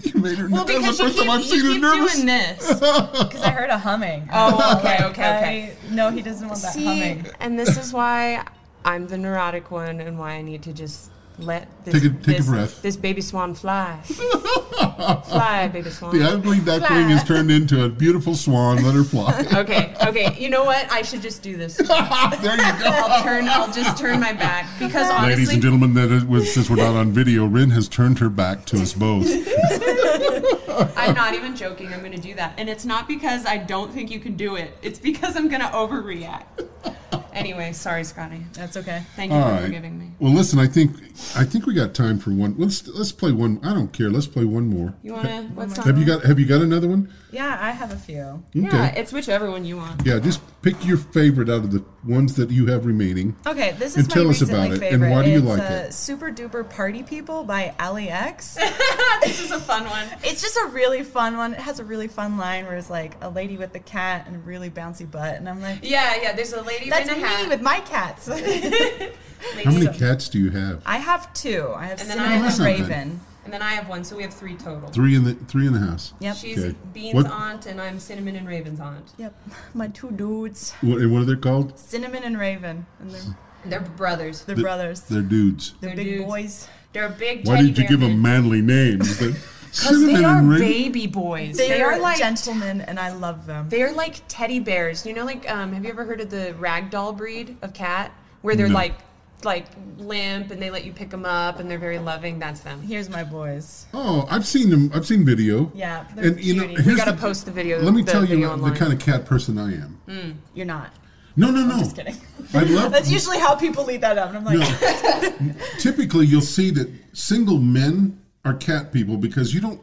You made her well, nervous. That's the first keep, time I've seen her nervous. Doing this because I heard a humming. Oh, okay, okay, okay. I, no, he doesn't want that See, humming. And this is why I'm the neurotic one, and why I need to just let this take a, take this, a breath. This baby swan fly, fly, baby swan. The ugly duckling is turned into a beautiful swan. Let her fly. Okay, okay. You know what? I should just do this. There you go. I'll turn. I'll just turn my back because honestly, ladies and gentlemen, that is, was, since we're not on video, Wren has turned her back to us both. I'm not even joking. I'm going to do that. And it's not because I don't think you can do it. It's because I'm going to overreact. Anyway, sorry, Scotty. That's okay. Thank you All for right. forgiving me. Well, listen, I think I think we got time for one. Let's let's play one. I don't care. Let's play one more. You want to? What's Have you got Have you got another one? Yeah, I have a few. Okay. Yeah, it's whichever one you want. Yeah, just pick your favorite out of the ones that you have remaining. Okay, this is and my tell us about favorite. It. And why do you it's, like uh, it? Super Duper Party People by Ali X. This is a fun one. It's just a really fun one. It has a really fun line where it's like a lady with a cat and a really bouncy butt, and I'm like, yeah, yeah. There's a lady. That's me hat. With my cats. How many cats do you have? I have two. I have Sin and, and Raven. And then I have one, so we have three total. Three in the three in the house. Yep. She's okay. Beans' what? Aunt, and I'm Cinnamon and Raven's aunt. Yep. My two dudes. What, what are they called? Cinnamon and Raven, and they're they're brothers. They're, they're brothers. They're dudes. They're, they're big dudes. boys. They're big. Why did you give them manly names? Because they are baby boys. They, they are, are like gentlemen, and I love them. They are like teddy bears. You know, like um, have you ever heard of the ragdoll breed of cat, where they're no. like. like limp and they let you pick them up and they're very loving? That's them. Here's my boys. Oh, I've seen them. I've seen video. Yeah. And you know, we got to post the video. Let me tell you the kind of cat person I am. Mm, you're not. No, no, no. I'm just kidding. I love That's usually how people lead that up. And I'm like, no. Typically you'll see that single men are cat people because you don't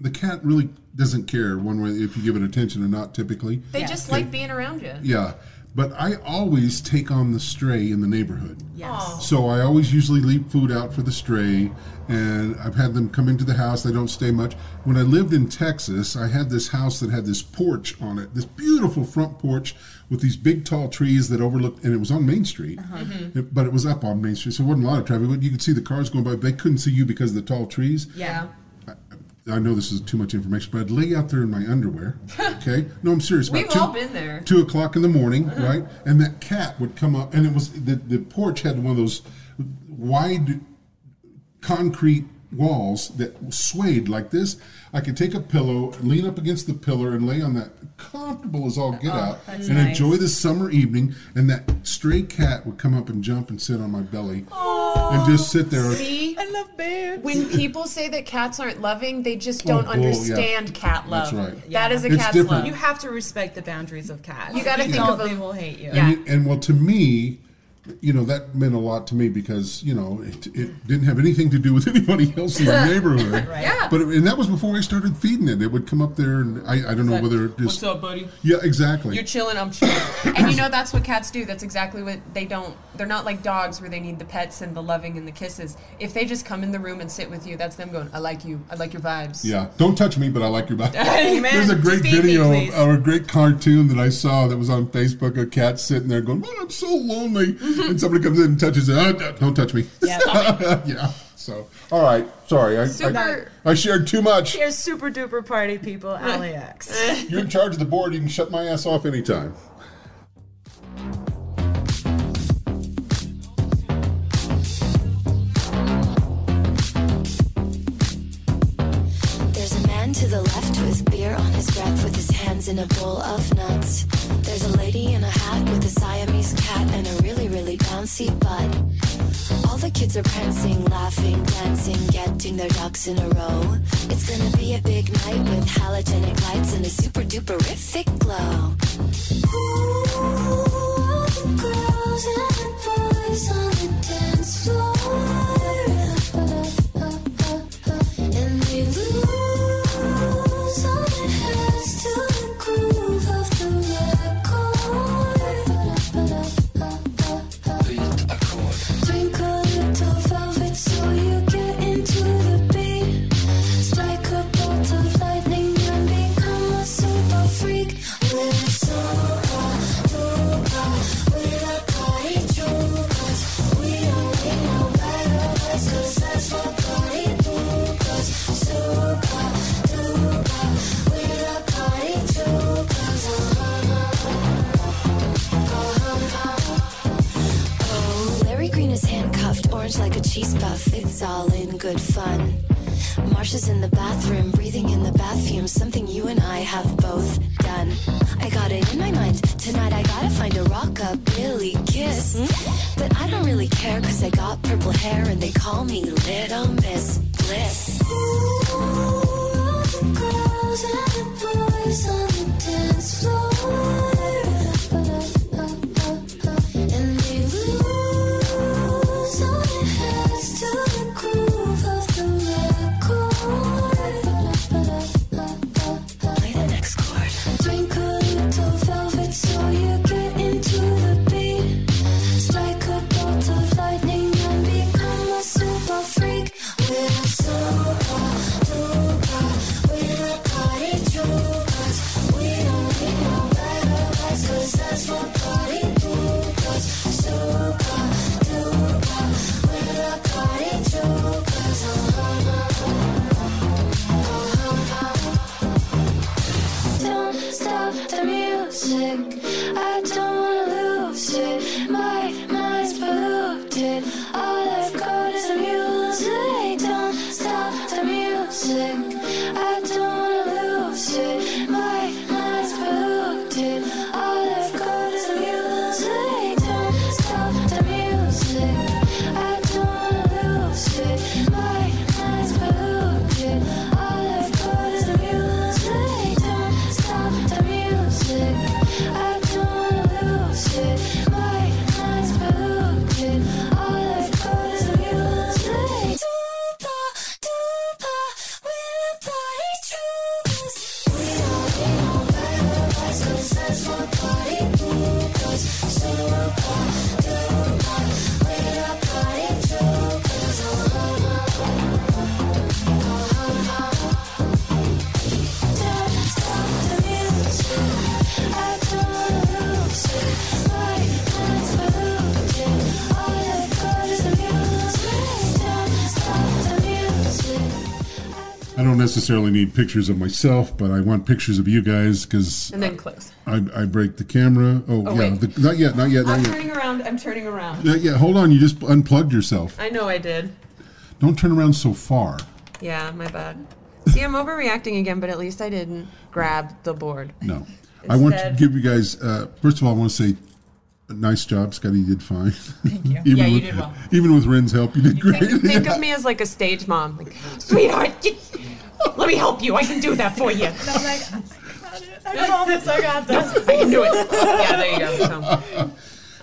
the cat really doesn't care one way if you give it attention or not typically. They yeah. just they, like being around you. Yeah. But I always take on the stray in the neighborhood. Yes. Aww. So I always usually leave food out for the stray, and I've had them come into the house. They don't stay much. When I lived in Texas, I had this house that had this porch on it, this beautiful front porch with these big, tall trees that overlooked, and it was on Main Street, uh-huh. mm-hmm. it, but it was up on Main Street, so it wasn't a lot of traffic. But you could see the cars going by, but they couldn't see you because of the tall trees. Yeah. I know this is too much information, but I'd lay out there in my underwear, okay? No, I'm serious. We've two, all been there. Two o'clock in the morning, uh-huh. right? And that cat would come up, and it was the, the porch had one of those wide concrete walls that swayed like this. I could take a pillow, lean up against the pillar, and lay on that comfortable as all get oh, out, and nice. enjoy the summer evening, and that stray cat would come up and jump and sit on my belly. Aww. And just sit there. See? I love bears. When people say that cats aren't loving, they just don't oh, understand yeah. cat love. That's right. Yeah. That is a it's cat's different. love. You have to respect the boundaries of cats. You got to think of them. They will hate you. And, yeah. you, and well, to me, you know, that meant a lot to me because, you know, it, it didn't have anything to do with anybody else in the neighborhood. Right. Yeah. But it, and that was before I started feeding it. It would come up there, and I, I don't know like, whether it just... What's up, buddy? Yeah, exactly. You're chilling, I'm chilling. And you know, that's what cats do. That's exactly what they don't... They're not like dogs where they need the pets and the loving and the kisses. If they just come in the room and sit with you, that's them going, I like you. I like your vibes. Yeah. Don't touch me, but I like your vibes. There's a great video me, or a great cartoon that I saw that was on Facebook, a cat sitting there going, man, I'm so lonely. And somebody comes in and touches it. Oh, don't touch me. Yeah. yeah. So, all right. Sorry. I, I, I shared too much. Here's super duper party people, Ali X. You're in charge of the board. You can shut my ass off anytime. There's a man to the left with beer on his breath with his hands in a bowl of nuts. There's a lady in a hat with a Siamese cat and a really, really bouncy butt. All the kids are prancing, laughing, dancing, getting their ducks in a row. It's gonna be a big night with halogenic lights and a super duperific glow. Ooh, all the girls and the boys on the dance floor. And they lose all their heads to the groove of the like a cheese puff, it's all in good fun. Marsha's in the bathroom, breathing in the bathroom, something you and I have both done. I got it in my mind, tonight I gotta find a rockabilly kiss. Mm-hmm. But I don't really care, cause I got purple hair and they call me Little Miss Bliss. Ooh, all the girls and the boys on the dance floor. So I don't necessarily need pictures of myself, but I want pictures of you guys because. And then close. I, I break the camera. Oh, oh yeah. The, not yet, not yet, not I'm yet. I'm turning around. I'm turning around. Yeah, yeah, hold on. You just unplugged yourself. I know I did. Don't turn around so far. Yeah, my bad. See, I'm overreacting again, but at least I didn't grab the board. No. Instead, I want to give you guys, uh, first of all, I want to say nice job, Scotty. You did fine. Thank you. even yeah, you with, did well. Even with Ren's help, you did you great. Think, think yeah. of me as like a stage mom. Like, sweetheart, let me help you. I can do that for you. And I'm like, I got it. I got this. I got this. I can do it. Yeah, there you go. So.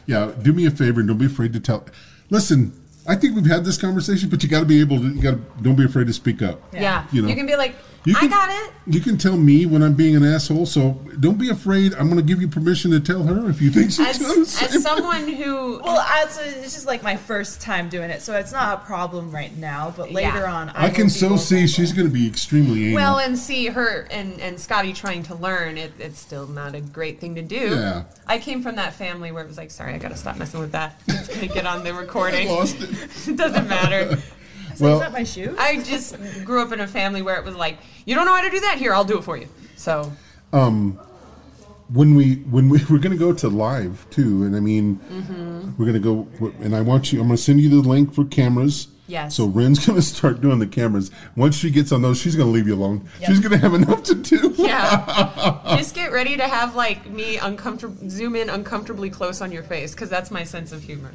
Yeah, do me a favor and don't be afraid to tell. Listen. I think we've had this conversation, but you got to be able to. You got to don't be afraid to speak up. Yeah, yeah. You know, you can be like, you can, I got it. You can tell me when I'm being an asshole, so don't be afraid. I'm going to give you permission to tell her if you think she's doing the same. As someone who, well, as a, it's just like my first time doing it, so it's not a problem right now. But later yeah. on, I, I can so see she's going to be extremely anal. Well, and see her and, and Scotty trying to learn. It, it's still not a great thing to do. Yeah. I came from that family where it was like, sorry, I got to stop messing with that. It's going to get on the recording. I lost it. It doesn't matter. So well, is that my shoe? I just grew up in a family where it was like, you don't know how to do that? Here, I'll do it for you. So, um, when we when we we're gonna go to live too, and I mean, mm-hmm. we're gonna go, and I want you. I'm gonna send you the link for cameras. Yes. So Ren's gonna start doing the cameras. Once she gets on those, she's gonna leave you alone. Yep. She's gonna have enough to do. Yeah. Just get ready to have like me uncomfortable zoom in uncomfortably close on your face because that's my sense of humor.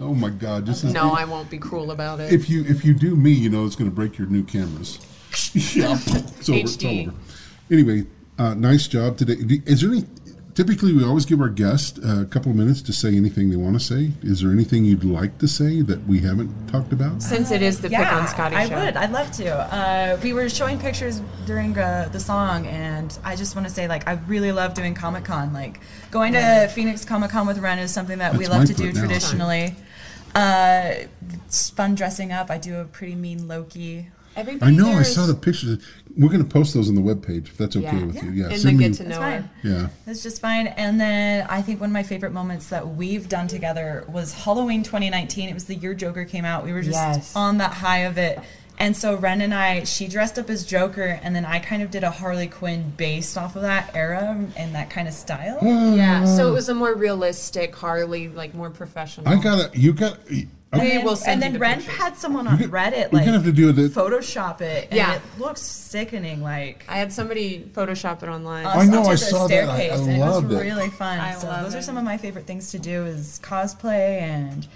Oh my God! This is no, I won't be cruel about it. If you if you do me, you know it's going to break your new cameras. Yeah, it's over. H D. It's over. Anyway, uh, nice job today. Is there any? Typically, we always give our guests uh, a couple of minutes to say anything they want to say. Is there anything you'd like to say that we haven't talked about? Since it is the yeah, Pick on Scotty show. I would. I'd love to. Uh, we were showing pictures during uh, the song, and I just want to say, like, I really love doing Comic-Con. Like, going to Phoenix Comic-Con with Ren is something that That's we love to do now. Traditionally. Uh, it's fun dressing up. I do a pretty mean Loki. Everybody I know. I saw the pictures. We're going to post those on the webpage, if that's okay yeah. with yeah. you. Yeah, and send the get to know her. Yeah. That's just fine. And then I think one of my favorite moments that we've done together was Halloween twenty nineteen. It was the year Joker came out. We were just yes. on that high of it. And so Ren and I, she dressed up as Joker, and then I kind of did a Harley Quinn based off of that era and that kind of style. Uh, yeah, so it was a more realistic Harley, like more professional. I got to, you got Okay. We'll and then the Ren pictures. Had someone on can, Reddit like have to do it. Photoshop it, and yeah. it looks sickening. Like I had somebody Photoshop it online. Uh, I know I saw that. I, I and it was really it. Fun. I so love those it. Are some of my favorite things to do: is cosplay and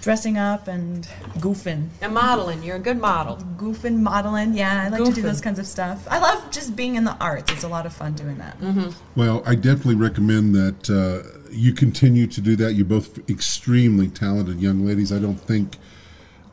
dressing up and goofing and modeling. You're a good model. Goofing, modeling. Yeah, I like goofing. To do those kinds of stuff. I love just being in the arts. It's a lot of fun doing that. Mm-hmm. Well, I definitely recommend that. Uh, You continue to do that. You're both extremely talented young ladies. I don't think,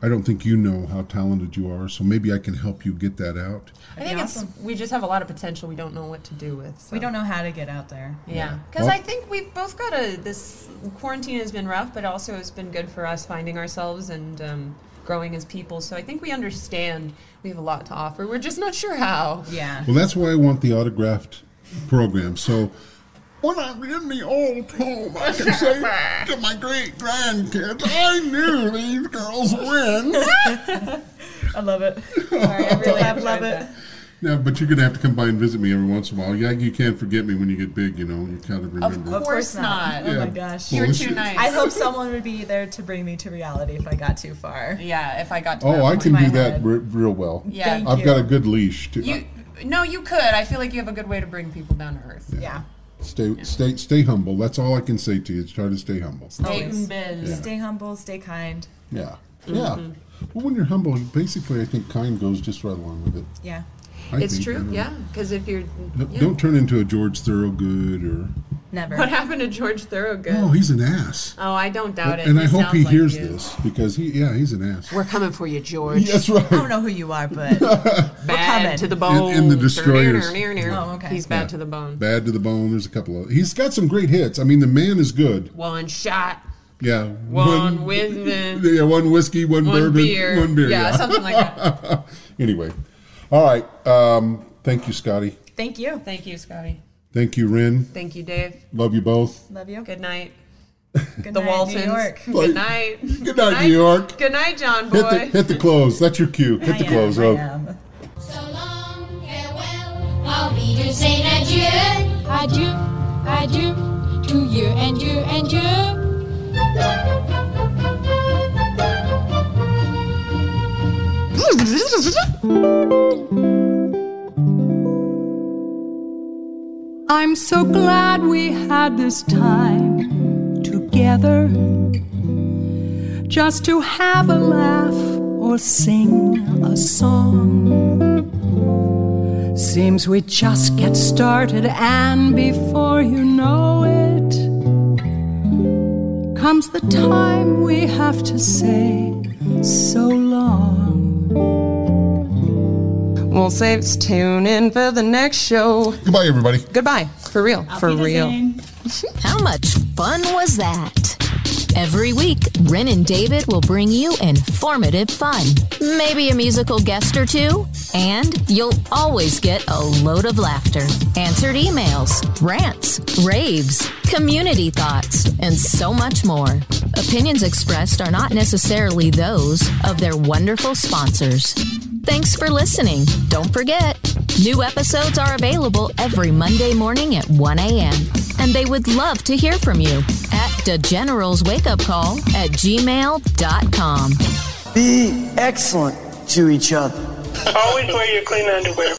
I don't think you know how talented you are. So maybe I can help you get that out. I think awesome. It's we just have a lot of potential. We don't know what to do with. So. We don't know how to get out there. Yeah, because yeah. well, I think we've both got a. This quarantine has been rough, but also it's been good for us finding ourselves and um, growing as people. So I think we understand we have a lot to offer. We're just not sure how. Yeah. Well, that's why I want the autographed program. So. When I'm in the old home, I can say to my great-grandkids, I knew these girls win. I love it. Sorry, I really I love it. No, yeah, but you're going to have to come by and visit me every once in a while. Yeah, you can't forget me when you get big, you know. You kind of remember. Of course not. Yeah. Oh, my gosh. You're well, too should. Nice. I hope someone would be there to bring me to reality if I got too far. Yeah, if I got too far. Oh, I can do head. That re- real well. Yeah. Thank I've you. Got a good leash, too. You, no, you could. I feel like you have a good way to bring people down to earth. Yeah. yeah. Stay, yeah. stay, stay humble. That's all I can say to you. Is try to stay humble. Stay, yeah. stay humble. Stay kind. Yeah, mm-hmm. yeah. Well, when you're humble, basically, I think kind goes just right along with it. Yeah, I it's think, true. Yeah, because if you're no, yeah. don't turn into a George Thorogood or never. What happened to George Thorogood? Oh, he's an ass. Oh, I don't doubt it. And he I hope he like hears you. This because he, yeah, he's an ass. We're coming for you, George. That's right. I don't know who you are, but we're coming to the bone. In, in the Destroyers. Oh, okay. He's bad yeah. to the bone. Bad to the bone. There's a couple of. He's got some great hits. I mean, the man is good. One shot. Yeah. One, one with yeah, one whiskey, one, one bourbon, beer. one beer. Yeah, yeah. something like that. Anyway, all right. Um, thank you, Scotty. Thank you. Thank you, Scotty. Thank you, Ren. Thank you, Dave. Love you both. Love you. Good night. Good the night, Waltons. New York. Good night. Good night, New York. Good night, John boy. Hit the, hit the clothes. That's your cue. Hit I the am, clothes. I oh. am. adieu, adieu, to you and you and you. I'm so glad we had this time together, just to have a laugh or sing a song. Seems we just get started, and before you know it, comes the time we have to say so long. We'll say tune in for the next show. Goodbye, everybody. Goodbye. For real. I'll for real. How much fun was that? Every week, Ren and David will bring you informative fun, maybe a musical guest or two, and you'll always get a load of laughter, answered emails, rants, raves, community thoughts, and so much more. Opinions expressed are not necessarily those of their wonderful sponsors. Thanks for listening. Don't forget, new episodes are available every Monday morning at one a.m. And they would love to hear from you at the general's wake up call at gmail dot com. Be excellent to each other. Always wear your clean underwear.